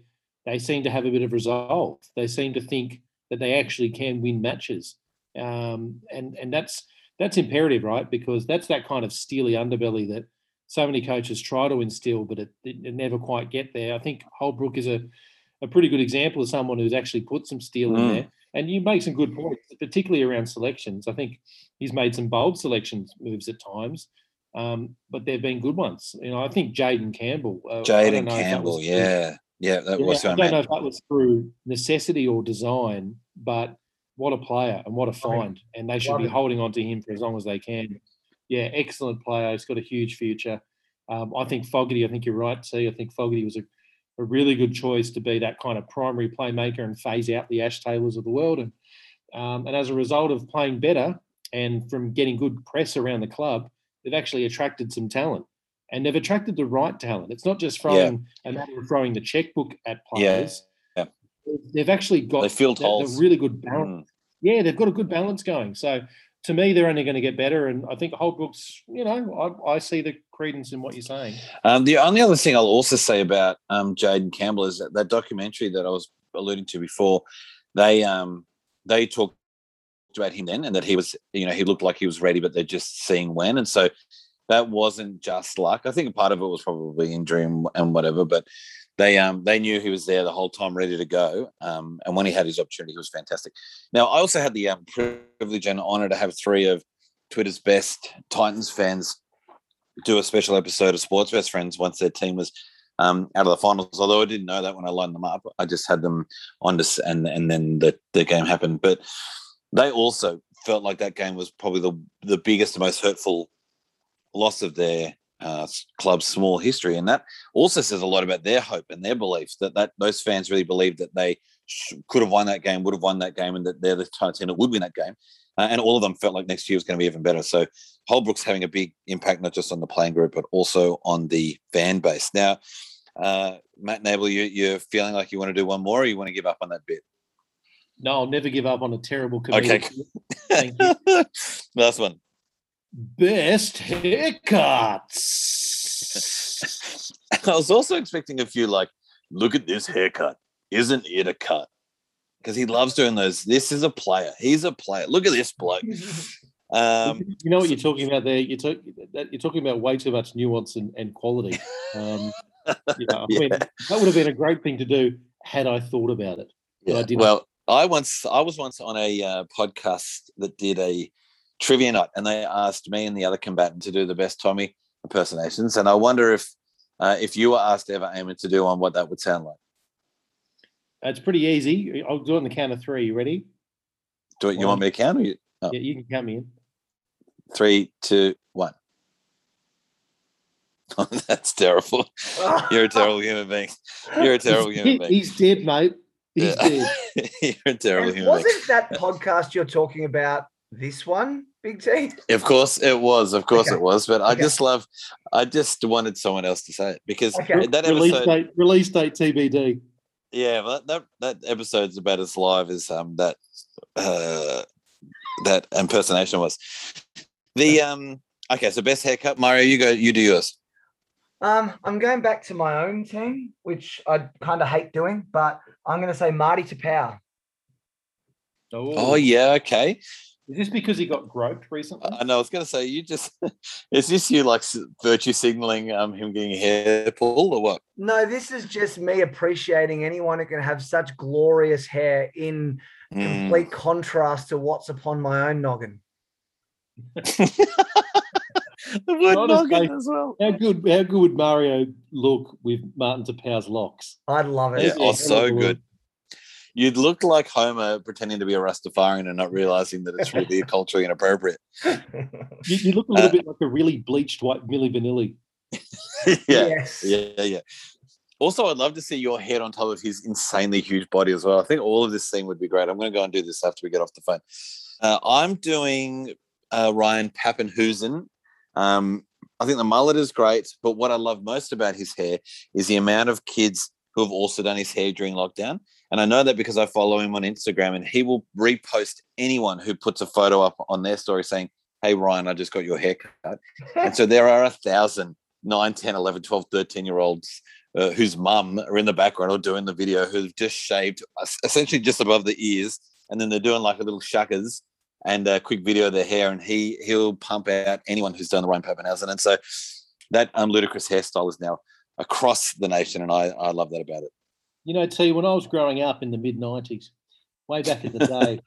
they seem to have a bit of resolve. They seem to think that they actually can win matches, um, and and that's that's imperative, right? Because that's that kind of steely underbelly that so many coaches try to instill, but it, it, it never quite get there. I think Holbrook is a a pretty good example of someone who's actually put some steel mm. in there. And you make some good points, particularly around selections. I think he's made some bold selections moves at times, um, but they've been good ones. You know, I think Jaden Campbell. Uh, Jaden Campbell, yeah. Yeah, that was I don't know if that was, yeah. Yeah, I don't know if that was through necessity or design, but what a player and what a find. And they should be holding on to him for as long as they can. Yeah, excellent player. He's got a huge future. Um, I think Fogarty, I think you're right, T. I think Fogarty was a a really good choice to be that kind of primary playmaker and phase out the Ash Taylors of the world. And um, and as a result of playing better and from getting good press around the club, they've actually attracted some talent. And they've attracted the right talent. It's not just throwing yeah. a matter of throwing the checkbook at players. Yeah. Yeah. They've actually got they filled a, holes. a really good balance. Mm. Yeah, they've got a good balance going. So to me, they're only going to get better. And I think Holbrook's, you know, I, I see the credence in what you're saying. Um, the only other thing I'll also say about um, Jaden Campbell is that that documentary that I was alluding to before, they um, they talked about him then and that he was, you know, he looked like he was ready, but they're just seeing when. And so that wasn't just luck. I think part of it was probably injury and, and whatever, but They um they knew he was there the whole time, ready to go. Um, and when he had his opportunity, he was fantastic. Now, I also had the um, privilege and honour to have three of Twitter's best Titans fans do a special episode of Sports Best Friends once their team was um, out of the finals. Although I didn't know that when I lined them up, I just had them on this, and and then the, the game happened. But they also felt like that game was probably the the biggest, most hurtful loss of their Uh, club's small history, and that also says a lot about their hope and their beliefs that, that those fans really believed that they sh- could have won that game, would have won that game, and that they're the kind of team that would win that game. Uh, and all of them felt like next year was going to be even better. So Holbrook's having a big impact not just on the playing group but also on the fan base. Now, uh, Matt Nable, you, you're feeling like you want to do one more, or you want to give up on that bit? No, I'll never give up on a terrible comedian. Okay, thank you. Last one. Best haircuts. I was also expecting a few like, look at this haircut. Isn't it a cut? Because he loves doing those. This is a player. He's a player. Look at this bloke. Um, you know what you're talking about there? You're, talk- you're talking about way too much nuance and, and quality. Um, you know, I yeah. mean, that would have been a great thing to do had I thought about it. But yeah. I didn't. Well, I, once, I was once on a uh, podcast that did a trivia night, and they asked me and the other combatant to do the best Tommy impersonations. And I wonder if uh, if you were asked ever, Eamon, to do one, what that would sound like. It's pretty easy. I'll do it on the count of three. You ready? Do it. You one. Want me to count? Or you? Oh. Yeah, you can count me in. Three, two, one. Oh, that's terrible. You're a terrible human being. You're a terrible he's human dead. being. He's dead, mate. He's yeah. dead. You're a terrible and human wasn't being. Wasn't that podcast you're talking about this one, Big T? Of course it was. Of course okay. it was. But okay. I just love, I just wanted someone else to say it because okay. that episode. Release date, release date T B D. Yeah, well, that that episode's about as live as um that uh, that impersonation was. The um okay, so best haircut, Mario. You go. You do yours. Um, I'm going back to my own team, which I kind of hate doing, but I'm going to say Marty Tapau. Oh. oh yeah, okay. Is this because he got groped recently? I know. I was going to say you just—is this you like virtue signaling um, him getting a hair pull or what? No, this is just me appreciating anyone who can have such glorious hair in mm. complete contrast to what's upon my own noggin. The wood noggin as well. How good? How good would Mario look with Martin Tapau's locks? I'd love it. Yeah, yeah. Oh, so good. You'd look like Homer pretending to be a Rastafarian and not realising that it's really culturally inappropriate. You, you look a little uh, bit like a really bleached white Milli Vanilli. Yeah, yes. yeah, yeah. Also, I'd love to see your head on top of his insanely huge body as well. I think all of this scene would be great. I'm going to go and do this after we get off the phone. Uh, I'm doing uh, Ryan Pappenhuisen. Um, I think the mullet is great, but what I love most about his hair is the amount of kids who have also done his hair during lockdown. And I know that because I follow him on Instagram, and he will repost anyone who puts a photo up on their story saying, hey, Ryan, I just got your haircut. And so there are a thousand nine, ten, eleven, twelve, thirteen-year-olds uh, whose mum are in the background or doing the video who've just shaved essentially just above the ears, and then they're doing like a little shuckers and a quick video of their hair, and he, he'll pump out anyone who's done the Ryan Pappenhausen. And so that um, ludicrous hairstyle is now across the nation, and I, I love that about it. You know, T, when I was growing up in the mid nineties, way back in the day.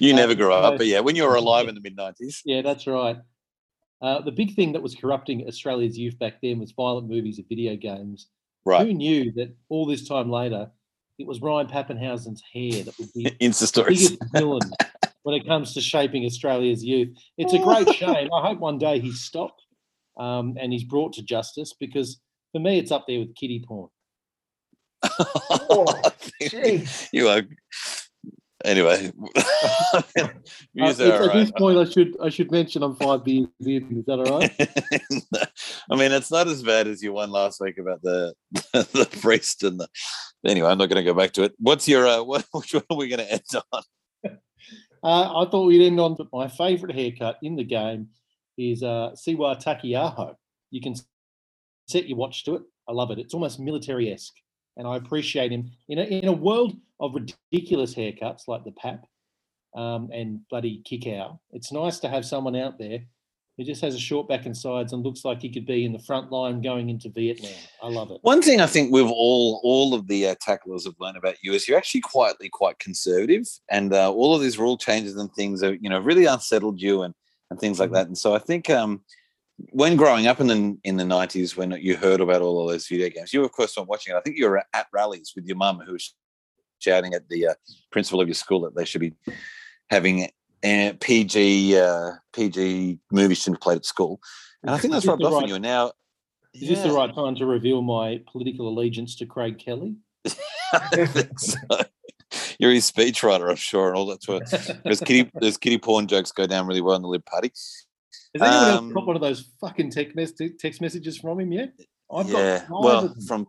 you um, never grew up, so, but yeah, when you were alive yeah, in the mid nineties. Yeah, that's right. Uh, the big thing that was corrupting Australia's youth back then was violent movies and video games. Right. Who knew that all this time later, it was Ryan Pappenhausen's hair that would be Insta stories. The biggest villain when it comes to shaping Australia's youth. It's a great shame. I hope one day he's stopped um, and he's brought to justice, because for me, it's up there with kiddie porn. Oh, you are. Anyway, uh, at right. this point, I should I should mention I'm five beers in. Is that all right? No. I mean, it's not as bad as you won last week about the the priest and the. Anyway, I'm not going to go back to it. What's your uh, what? Which one are we going to end on? Uh, I thought we'd end on, but my favourite haircut in the game is uh, Siwa Takiaho. You can set your watch to it. I love it. It's almost military-esque. And I appreciate him in a, in a world of ridiculous haircuts like the Pap um, and bloody Kick Out. It's nice to have someone out there who just has a short back and sides and looks like he could be in the front line going into Vietnam. I love it. One thing I think we've all all of the uh, tacklers have learned about you is you're actually quietly quite conservative, and uh, all of these rule changes and things are, you know, really unsettled you and and things like that. And so I think. Um, When growing up in the in the nineties, when you heard about all of those video games, you of course weren't watching it. I think you were at rallies with your mum, who was shouting at the uh, principal of your school that they should be having uh, P G uh, P G movies shouldn't be played at school. And I think that's rubbed off on you now. Is yeah. this the right time to reveal my political allegiance to Craig Kelly? I think so. You're his speechwriter, I'm sure, and all that sort of. Those kiddie, those kiddie porn jokes go down really well in the Lib Party. Has anyone um, else got one of those fucking text, mes- text messages from him yet? I've yeah, got well, from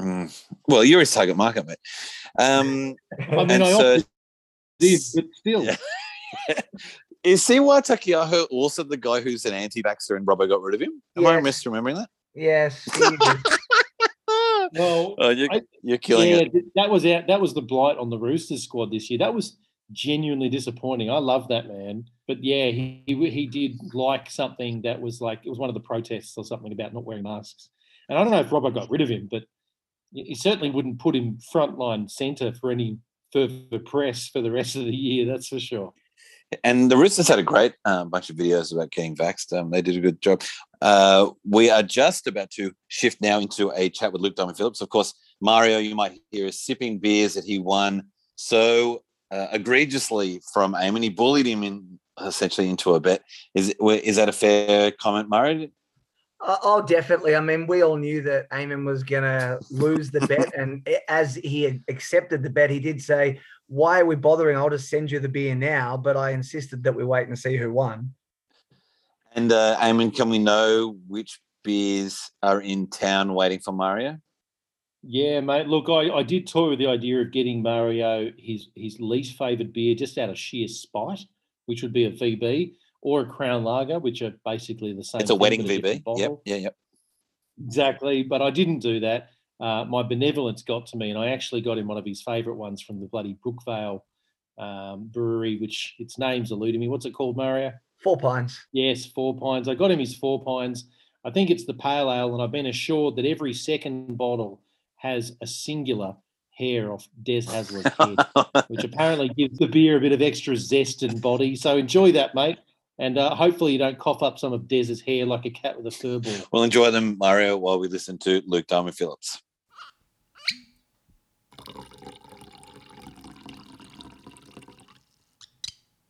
mm, well, you're his target market, mate. Um, I mean, I so, did, but still. Yeah. Is Siwa Takiaho also the guy who's an anti-vaxxer and Robbo got rid of him? Am yes. I misremembering that? Yes. well, oh, you're, I, you're killing yeah, it. That was out. That was the blight on the Roosters squad this year. That was genuinely disappointing. I love that man. But yeah, he, he he did like something that was like, it was one of the protests or something about not wearing masks. And I don't know if Robbo got rid of him, but he certainly wouldn't put him frontline centre for any further press for the rest of the year, that's for sure. And the Roosters had a great um, bunch of videos about getting vaxxed. Um, they did a good job. Uh, we are just about to shift now into a chat with Luke Diamond-Phillips. Of course, Mario, you might hear, is sipping beers that he won so uh, egregiously from Eamon, and he bullied him in... essentially into a bet. Is is that a fair comment, Murray? Oh, definitely. I mean, we all knew that Eamon was going to lose the bet, and as he had accepted the bet, he did say, why are we bothering? I'll just send you the beer now, but I insisted that we wait and see who won. And uh, Eamon, can we know which beers are in town waiting for Mario? Yeah, mate. Look, I, I did toy with the idea of getting Mario his his least favoured beer just out of sheer spite, which would be a V B or a Crown Lager, which are basically the same. It's a wedding V B. Yep, yeah, yep. Exactly. But I didn't do that. Uh, my benevolence got to me, and I actually got him one of his favourite ones from the bloody Brookvale um, brewery, which its name's eluding me. What's it called, Mario? Four Pines. Yes, Four Pines. I got him his Four Pines. I think it's the pale ale, and I've been assured that every second bottle has a singular hair off Des Hasler's head, which apparently gives the beer a bit of extra zest and body. So enjoy that, mate. And uh, hopefully you don't cough up some of Des's hair like a cat with a fur ball. Well, enjoy them, Mario, while we listen to Luke Diamond Phillips.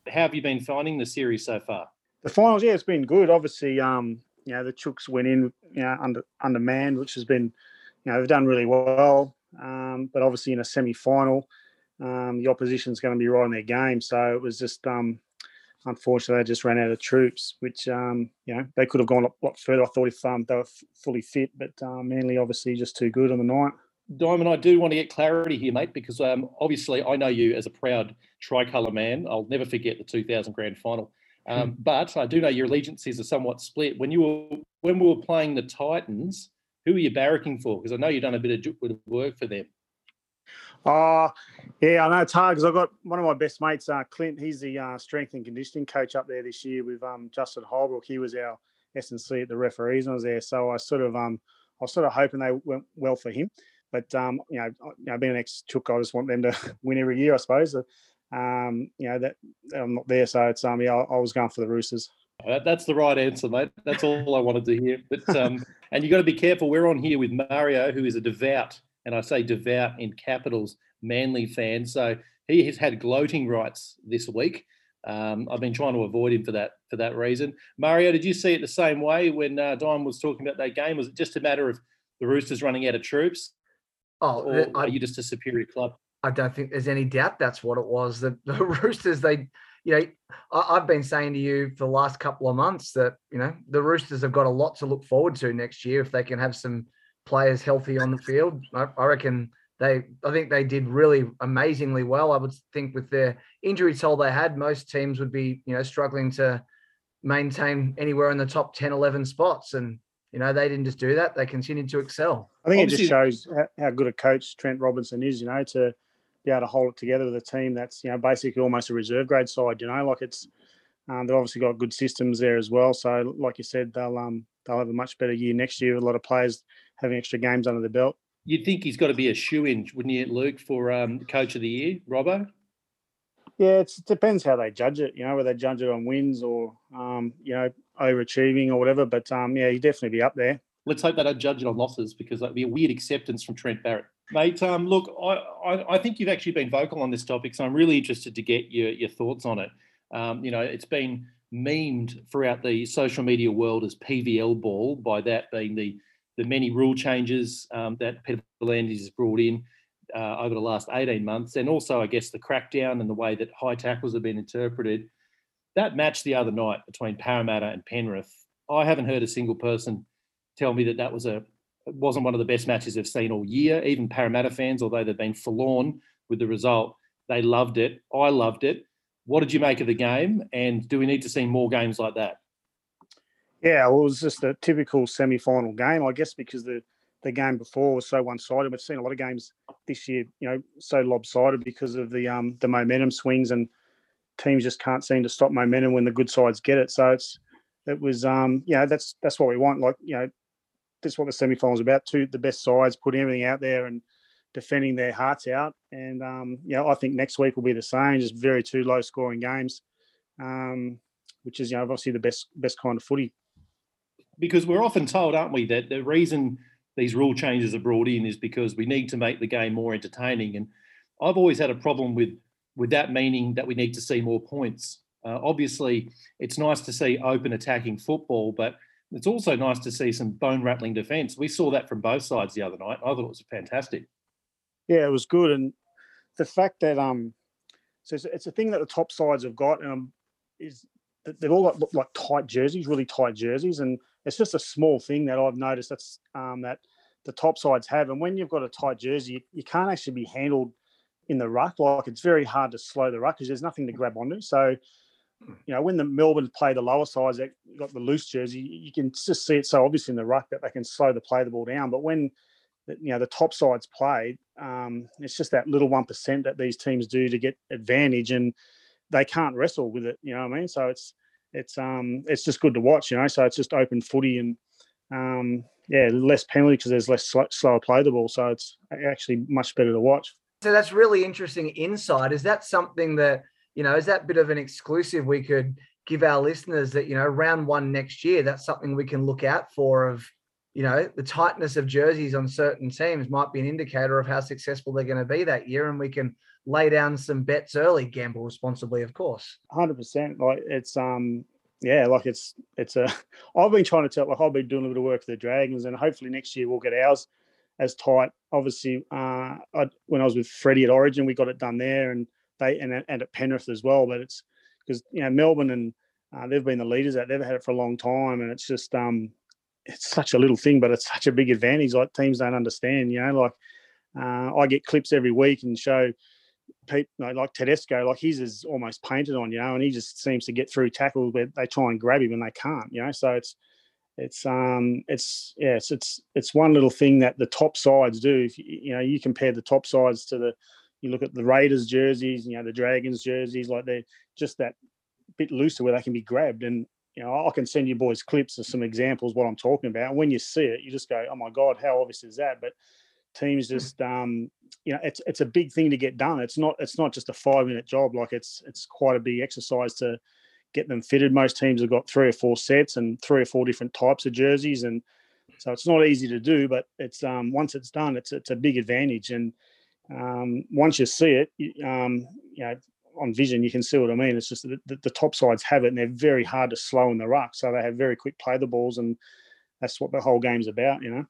How have you been finding the series so far? The finals, yeah, it's been good. Obviously, um, you know, the Chooks went in, you know, under undermanned, which has been, you know, they've done really well. Um, but obviously in a semi-final, um, the opposition's going to be right in their game. So it was just, um, unfortunately, they just ran out of troops, which, um, you know, they could have gone a lot further, I thought, if um, they were f- fully fit. But um, Manly, obviously, just too good on the night. Diamond, I do want to get clarity here, mate, because um, obviously I know you as a proud tricolour man. I'll never forget the two thousand grand final. Um, but I do know your allegiances are somewhat split. When you were when we were playing the Titans, who are you barracking for? Because I know you've done a bit of work for them. Oh, uh, yeah, I know it's hard because I've got one of my best mates, uh, Clint. He's the uh, strength and conditioning coach up there this year with um, Justin Holbrook. He was our S and C at the referees and I was there. So I sort of um, I was sort of hoping they went well for him. But, um, you know, you know, being an ex-Chook, I just want them to win every year, I suppose. Um, you know, that I'm not there. So it's, um, yeah, I, I was going for the Roosters. That's the right answer, mate. That's all I wanted to hear. But um, and you've got to be careful. We're on here with Mario, who is a devout, and I say devout in capitals, Manly fan. So he has had gloating rights this week. Um, I've been trying to avoid him for that for that reason. Mario, did you see it the same way when uh, Don was talking about that game? Was it just a matter of the Roosters running out of troops? Oh, or I, are you just a superior club? I don't think there's any doubt that's what it was. The, the Roosters, they... You know, I've been saying to you for the last couple of months that, you know, the Roosters have got a lot to look forward to next year if they can have some players healthy on the field. I reckon they, I think they did really amazingly well. I would think with their injury toll they had, most teams would be, you know, struggling to maintain anywhere in the top ten, eleven spots. And, you know, they didn't just do that. They continued to excel. I think Obviously, it just shows how good a coach Trent Robinson is, you know, to be able to hold it together with a team that's, you know, basically almost a reserve grade side, you know, like it's, um, they've obviously got good systems there as well. So like you said, they'll um they'll have a much better year next year. A lot of players having extra games under the belt. You'd think he's got to be a shoe-in, wouldn't you, Luke, for um coach of the year, Robbo? Yeah, it's, it depends how they judge it, you know, whether they judge it on wins or, um you know, overachieving or whatever. But um yeah, he'd definitely be up there. Let's hope they don't judge it on losses because that'd be a weird acceptance from Trent Barrett. Mate, um, look, I, I, I think you've actually been vocal on this topic, so I'm really interested to get your, your thoughts on it. Um, you know, it's been memed throughout the social media world as P V L ball, by that being the, the many rule changes um, that Peter Belandis has brought in uh, over the last eighteen months, and also, I guess, the crackdown and the way that high tackles have been interpreted. That match the other night between Parramatta and Penrith, I haven't heard a single person tell me that that was a It wasn't one of the best matches they've seen all year. Even Parramatta fans, although they've been forlorn with the result, they loved it. I loved it. What did you make of the game? And do we need to see more games like that? Yeah, well, it was just a typical semi-final game, I guess, because the, the game before was so one-sided. We've seen a lot of games this year, you know, so lopsided because of the um, the momentum swings, and teams just can't seem to stop momentum when the good sides get it. So it's it was, um, you know, that's that's what we want. Like, you know, that's what the semi-final is about. Two the best sides putting everything out there and defending their hearts out. And um, you know, I think next week will be the same. Just very two low-scoring games, um, which is, you know, obviously the best best kind of footy. Because we're often told, aren't we, that the reason these rule changes are brought in is because we need to make the game more entertaining. And I've always had a problem with with that meaning that we need to see more points. Uh, obviously, it's nice to see open attacking football, but it's also nice to see some bone-rattling defence. We saw that from both sides the other night. I thought it was fantastic. Yeah, it was good. And the fact that um, – so it's, it's a thing that the top sides have got um, is that they've all got like tight jerseys, really tight jerseys. And it's just a small thing that I've noticed that's um, that the top sides have. And when you've got a tight jersey, you, you can't actually be handled in the ruck. Like, it's very hard to slow the ruck because there's nothing to grab onto. So, you know, when the Melbourne play the lower sides, they got the loose jersey, you can just see it so obvious in the ruck that they can slow the play the ball down. But when, you know, the top sides play, um, it's just that little one percent that these teams do to get advantage, and they can't wrestle with it, you know what I mean? So it's it's um it's just good to watch, you know? So it's just open footy and, um yeah, less penalty because there's less sl- slower play the ball. So it's actually much better to watch. So that's really interesting insight. Is that something that, you know, is that bit of an exclusive we could give our listeners that, you know, round one next year, that's something we can look out for of, you know, the tightness of jerseys on certain teams might be an indicator of how successful they're going to be that year. And we can lay down some bets early, gamble responsibly, of course. one hundred percent. Like it's, um, yeah, like it's, it's a, I've been trying to tell, like I've been doing a bit of work for the Dragons, and hopefully next year we'll get ours as tight. Obviously, uh, I, when I was with Freddie at Origin, we got it done there, and they, and, and at Penrith as well. But it's because, you know, Melbourne and uh, they've been the leaders out. They've had it for a long time, and it's just, um, it's such a little thing, but it's such a big advantage. Like, teams don't understand, you know, like uh, I get clips every week and show people, you know, like Tedesco, like his is almost painted on, you know, and he just seems to get through tackles where they try and grab him and they can't, you know. So it's, it's, um, it's, yeah, it's, it's, it's one little thing that the top sides do. If you, you know, you compare the top sides to the, you look at the Raiders jerseys, you know, the Dragons jerseys, like they're just that bit looser where they can be grabbed. And, you know, I can send you boys clips of some examples of what I'm talking about. And when you see it, you just go, oh my God, how obvious is that? But teams just, um, you know, it's it's a big thing to get done. It's not it's not just a five minute job. Like it's it's quite a big exercise to get them fitted. Most teams have got three or four sets and three or four different types of jerseys, and so it's not easy to do. But it's um, once it's done, it's it's a big advantage. And um, once you see it, um, you know. On vision, you can see what I mean. It's just that the, the top sides have it, and they're very hard to slow in the ruck. So they have very quick play the balls, and that's what the whole game's about, you know.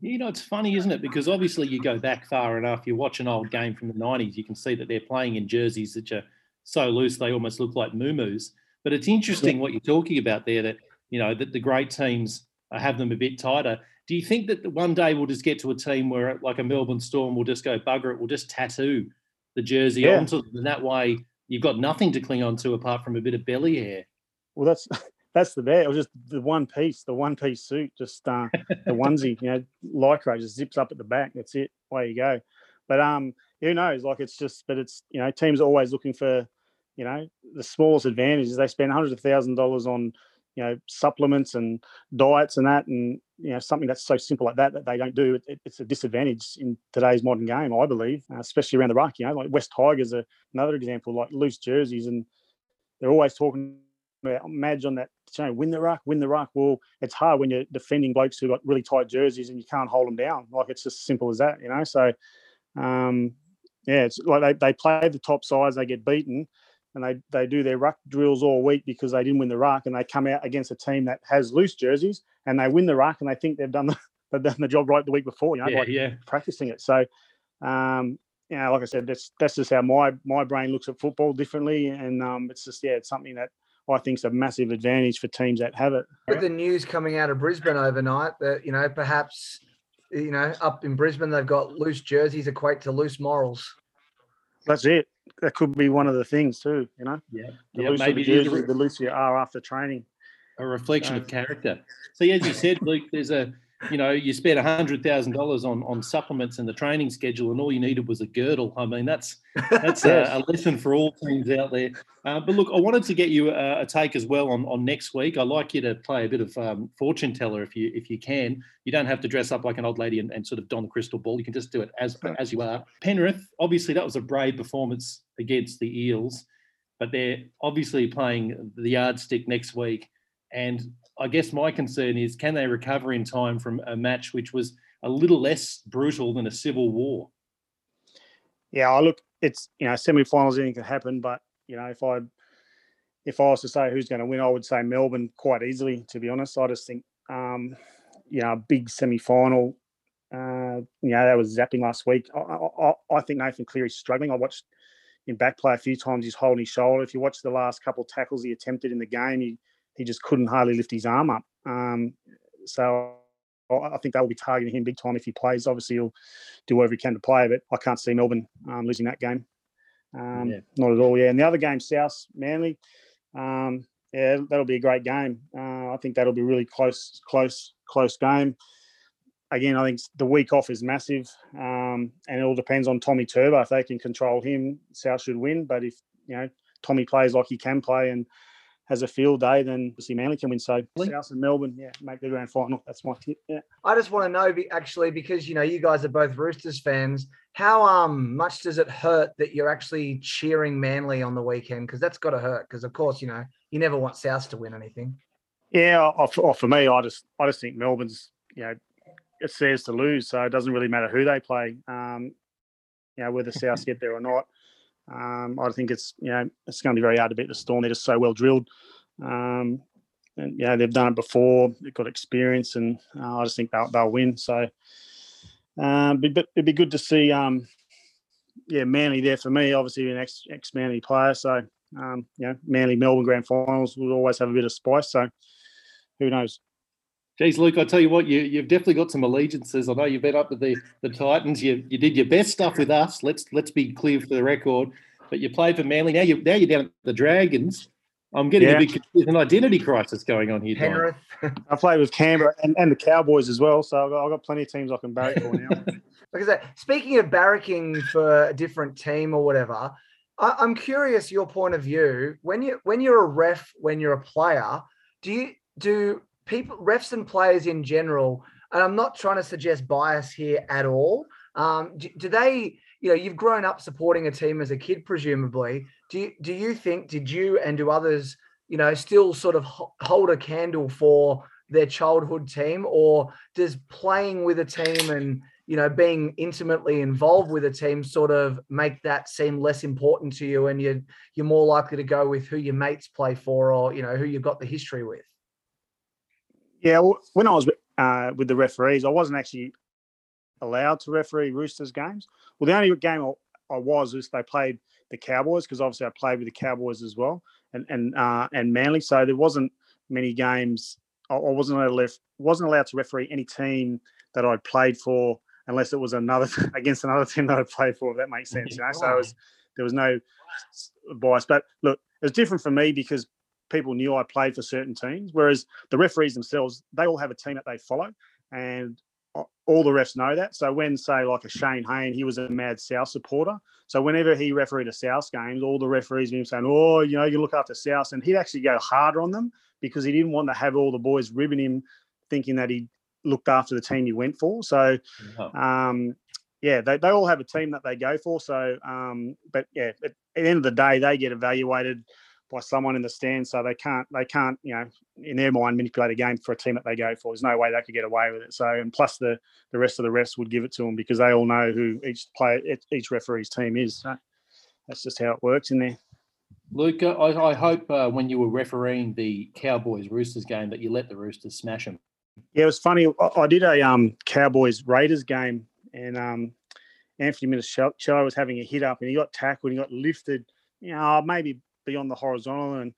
You know, it's funny, isn't it? Because obviously you go back far enough, you watch an old game from the nineties, you can see that they're playing in jerseys that are so loose they almost look like moo-moos. But it's interesting what you're talking about there, that, you know, that the great teams have them a bit tighter. Do you think that one day we'll just get to a team where, like a Melbourne Storm, will just go bugger it, we'll just tattoo the jersey yeah. onto them, and that way you've got nothing to cling on to apart from a bit of belly hair. Well, that's that's the bad. It was just the one piece, the one piece suit, just uh, the onesie, you know, lycra just zips up at the back. That's it. Away you go. But um, who knows? Like it's just, but it's, you know, teams are always looking for, you know, the smallest advantages. They spend hundreds of thousands of dollars on, you know, supplements and diets and that, and, you know, something that's so simple like that that they don't do, it, it's a disadvantage in today's modern game, I believe, uh, especially around the ruck. You know, like West Tigers are another example, like loose jerseys, and they're always talking about Madge on that, you know, win the ruck, win the ruck. Well, it's hard when you're defending blokes who got really tight jerseys and you can't hold them down. Like, it's just as simple as that, you know. So, um, yeah, it's like they, they play the top sides, they get beaten, and they, they do their ruck drills all week because they didn't win the ruck, and they come out against a team that has loose jerseys and they win the ruck, and they think they've done the, they've done the job right the week before, you know, yeah, like yeah. practicing it. So, um, you know, like I said, that's that's just how my my brain looks at football differently, and um, it's just, yeah, it's something that I think is a massive advantage for teams that have it. With the news coming out of Brisbane overnight that, you know, perhaps, you know, up in Brisbane they've got loose jerseys equate to loose morals. That's it. That could be one of the things too, you know. Yeah, the yeah, looser maybe the, jersey, the looser you are after training. A reflection so. of character. See, as you said, Luke, there's a, you know, you spent a hundred thousand dollars on on supplements and the training schedule, and all you needed was a girdle. I mean, that's that's a, a lesson for all teams out there. Uh, but look, I wanted to get you a, a take as well on, on next week. I'd like you to play a bit of um, fortune teller if you if you can. You don't have to dress up like an old lady and, and sort of don the crystal ball. You can just do it as as you are. Penrith, obviously, that was a brave performance against the Eels, but they're obviously playing the yardstick next week. And I guess my concern is, can they recover in time from a match which was a little less brutal than a civil war? Yeah, I look, it's, you know, semi-finals, anything can happen. But, you know, if I if I was to say who's going to win, I would say Melbourne quite easily, to be honest. I just think, um, you know, a big semi-final, uh, you know, that was zapping last week. I, I, I think Nathan Cleary's struggling. I watched in back play a few times, he's holding his shoulder. If you watch the last couple of tackles he attempted in the game, he He just couldn't hardly lift his arm up. Um, so I think they'll be targeting him big time if he plays. Obviously, he'll do whatever he can to play, but I can't see Melbourne um, losing that game. Um, yeah. Not at all, yeah. And the other game, South Manly, um, yeah, that'll be a great game. Uh, I think that'll be a really close, close, close game. Again, I think the week off is massive, um, and it all depends on Tommy Turbo. If they can control him, South should win. But if, you know, Tommy plays like he can play and has a field day, then obviously Manly can win. So South and Melbourne, yeah, make the grand final. That's my tip. Yeah. I just want to know, actually, because, you know, you guys are both Roosters fans, how um much does it hurt that you're actually cheering Manly on the weekend? Because that's got to hurt. Because of course, you know, you never want South to win anything. Yeah, I, I, for me, I just I just think Melbourne's, you know, it's theirs to lose, so it doesn't really matter who they play. Um, you know, whether South get there or not. Um, I think it's, you know, it's going to be very hard to beat the Storm. They're just so well drilled, um, and you know, they've done it before. They've got experience, and uh, I just think they'll, they'll win. So, um, but, but it'd be good to see, um, yeah, Manly there for me. Obviously, an ex ex Manly player, so um, you know, Manly Melbourne grand finals will always have a bit of spice. So, who knows? Geez, Luke, I tell you what, you, you've definitely got some allegiances. I know you've been up with the, the Titans. You you did your best stuff with us. Let's let's be clear for the record. But you played for Manly. Now, you, now you're down at the Dragons. I'm getting yeah. a big an identity crisis going on here, Penrith. I played with Canberra and, and the Cowboys as well, so I've got, I've got plenty of teams I can barrack for now. Like I said, speaking of barracking for a different team or whatever, I, I'm curious your point of view. When, you, when you're a ref, when you're a player, do you do – people, refs and players in general, and I'm not trying to suggest bias here at all. Um, do, do they, you know, you've grown up supporting a team as a kid, presumably. Do you, do you think, did you and do others, you know, still sort of hold a candle for their childhood team, or does playing with a team and, you know, being intimately involved with a team sort of make that seem less important to you, and you're, you're more likely to go with who your mates play for, or, you know, who you've got the history with? Yeah, well, when I was uh, with the referees, I wasn't actually allowed to referee Roosters games. Well, the only game I, I was was they played the Cowboys, because obviously I played with the Cowboys as well, and and uh, and Manly. So there wasn't many games. I, I wasn't allowed to left, wasn't allowed to referee any team that I'd played for, unless it was another against another team that I played for. If that makes sense, you know. So it was, there was no bias. But look, it was different for me because people knew I played for certain teams, whereas the referees themselves, they all have a team that they follow, and all the refs know that. So when, say, like a Shane Hayne, he was a mad South supporter. So whenever he refereed a South game, all the referees were saying, oh, you know, you look after South. And he'd actually go harder on them because he didn't want to have all the boys ribbing him, thinking that he looked after the team he went for. So, no. um, yeah, they, they all have a team that they go for. So, um, but, yeah, at, at the end of the day, they get evaluated by someone in the stand, so they can't, they can't, you know, in their mind, manipulate a game for a team that they go for. There's no way they could get away with it. So, and plus the the rest of the refs would give it to them because they all know who each player, each referee's team is. So that's just how it works in there. Luke, I, I hope uh, when you were refereeing the Cowboys Roosters game that you let the Roosters smash them. Yeah, it was funny. I, I did a um, Cowboys Raiders game, and um, Anthony Minicello was having a hit up, and he got tackled, and he got lifted. You know, maybe beyond the horizontal, and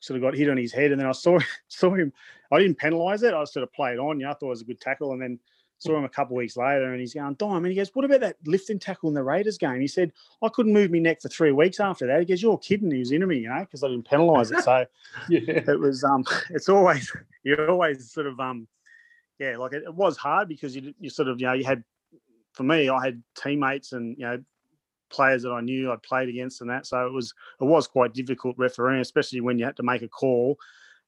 sort of got hit on his head. And then I saw saw him. I didn't penalise it. I sort of played on. You know, I thought it was a good tackle. And then saw him a couple of weeks later, and he's going, Dime. And he goes, what about that lifting tackle in the Raiders game? He said, I couldn't move my neck for three weeks after that. He goes, you're kidding. He was into me, you know, because I didn't penalise it. So yeah. It was. Um, it's always you're always sort of um, yeah, like it, it was hard because you you sort of you know you had, for me, I had teammates and you know. players that I knew I'd played against and that. So it was it was quite difficult refereeing, especially when you had to make a call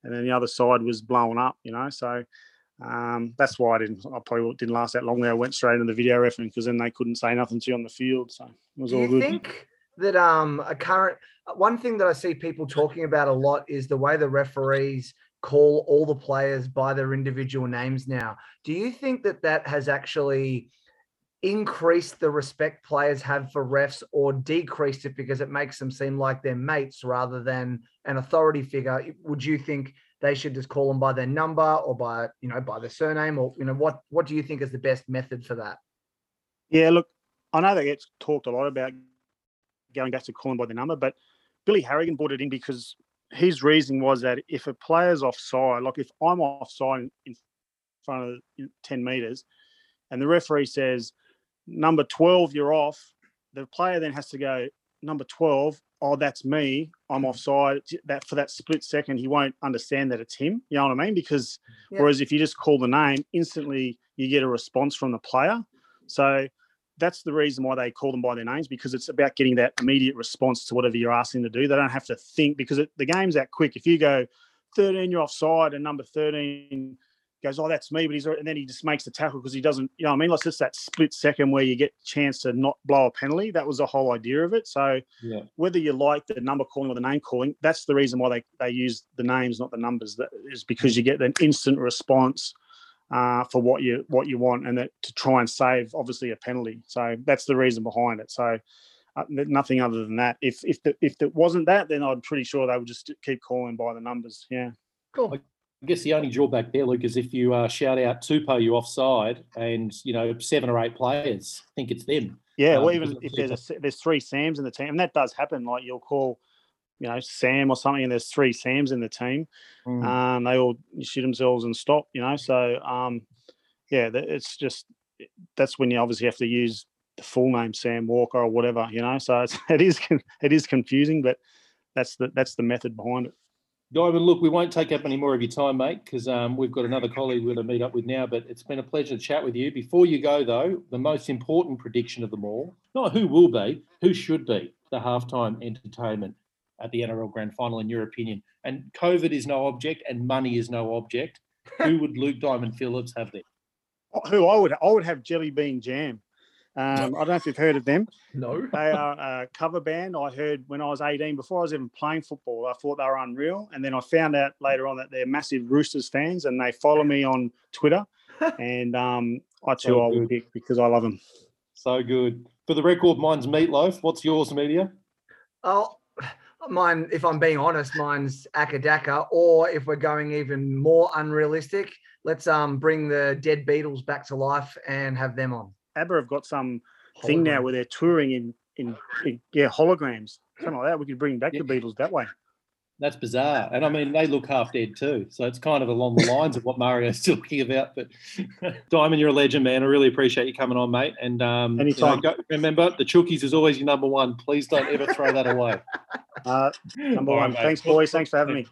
and then the other side was blown up, you know. So um, that's why I didn't I probably didn't last that long there. I went straight into the video refereeing because then they couldn't say nothing to you on the field. So it was all good. Do you think that um, a current one thing that I see people talking about a lot is the way the referees call all the players by their individual names now. Do you think that that has actually increased the respect players have for refs, or decreased it because it makes them seem like they're mates rather than an authority figure? Would you think they should just call them by their number or by, you know, by their surname, or, you know, what, what do you think is the best method for that? Yeah, look, I know that gets talked a lot about going back to calling by their number, but Billy Harrigan brought it in because his reason was that if a player's offside, like if I'm offside in front of the ten metres, and the referee says, number twelve, you're off. The player then has to go, number twelve, oh, that's me, I'm offside. That for that split second, he won't understand that it's him. You know what I mean? Because yeah. whereas if you just call the name, instantly you get a response from the player. So that's the reason why they call them by their names, because it's about getting that immediate response to whatever you're asking them to do. They don't have to think, because it, the game's that quick. If you go, thirteen, you're offside, and number thirteen goes, oh, that's me, but he's, and then he just makes the tackle because he doesn't, you know what I mean? Like, it's just that split second where you get a chance to not blow a penalty. That was the whole idea of it. So yeah. whether you like the number calling or the name calling, that's the reason why they, they use the names, not the numbers. That is because you get an instant response uh, for what you what you want, and that to try and save, obviously, a penalty. So that's the reason behind it. So uh, nothing other than that. If if the, if it wasn't that, then I'm pretty sure they would just keep calling by the numbers. Yeah. Cool. I guess the only drawback there, Luke, is if you uh, shout out Tupou, you offside, and you know seven or eight players think it's them. Yeah, um, well, even if there's a, there's three Sams in the team, and that does happen. Like, you'll call, you know, Sam or something, and there's three Sams in the team. Mm. Um, they all shit themselves and stop. You know, so um, yeah, it's just that's when you obviously have to use the full name Sam Walker or whatever. You know, so it's, it is it is confusing, but that's the that's the method behind it. Diamond, look, we won't take up any more of your time, mate, because um, we've got another colleague we're going to meet up with now, but it's been a pleasure to chat with you. Before you go, though, the most important prediction of them all, not who will be, who should be the halftime entertainment at the N R L Grand Final, in your opinion. And COVID is no object and money is no object. Who would Luke Diamond Phillips have there? Who I would I would have Jelly Bean Jam. Um, I don't know if you've heard of them. No. They are a cover band. I heard when I was eighteen, before I was even playing football, I thought they were unreal. And then I found out later on that they're massive Roosters fans, and they follow me on Twitter. And um, I too, so I will pick because I love them. So good. For the record, mine's Meatloaf. What's yours, Media? Oh, mine, if I'm being honest, mine's Akadaka. Or if we're going even more unrealistic, let's um, bring the Dead Beatles back to life and have them on. ABBA have got some hologram thing now where they're touring in, in, in yeah, holograms, something like that. We could bring back yeah. the Beatles that way. That's bizarre. And, I mean, they look half dead too. So it's kind of along the lines of what Mario's talking about. But, Diamond, you're a legend, man. I really appreciate you coming on, mate. And um, you know, go, remember, the Chookies is always your number one. Please don't ever throw that away. Uh, number All one. Right, Thanks, boys. Thanks for having me.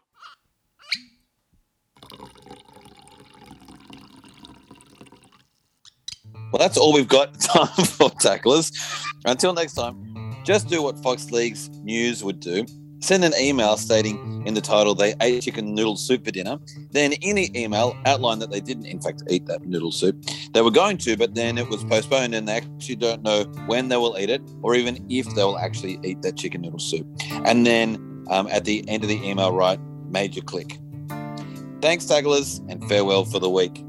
Well, that's all we've got time for, tacklers. Until next time, just do what Fox League's news would do. Send an email stating in the title they ate chicken noodle soup for dinner. Then in the email, outline that they didn't, in fact, eat that noodle soup. They were going to, but then it was postponed, and they actually don't know when they will eat it or even if they will actually eat that chicken noodle soup. And then um, at the end of the email, write major click. Thanks, tacklers, and farewell for the week.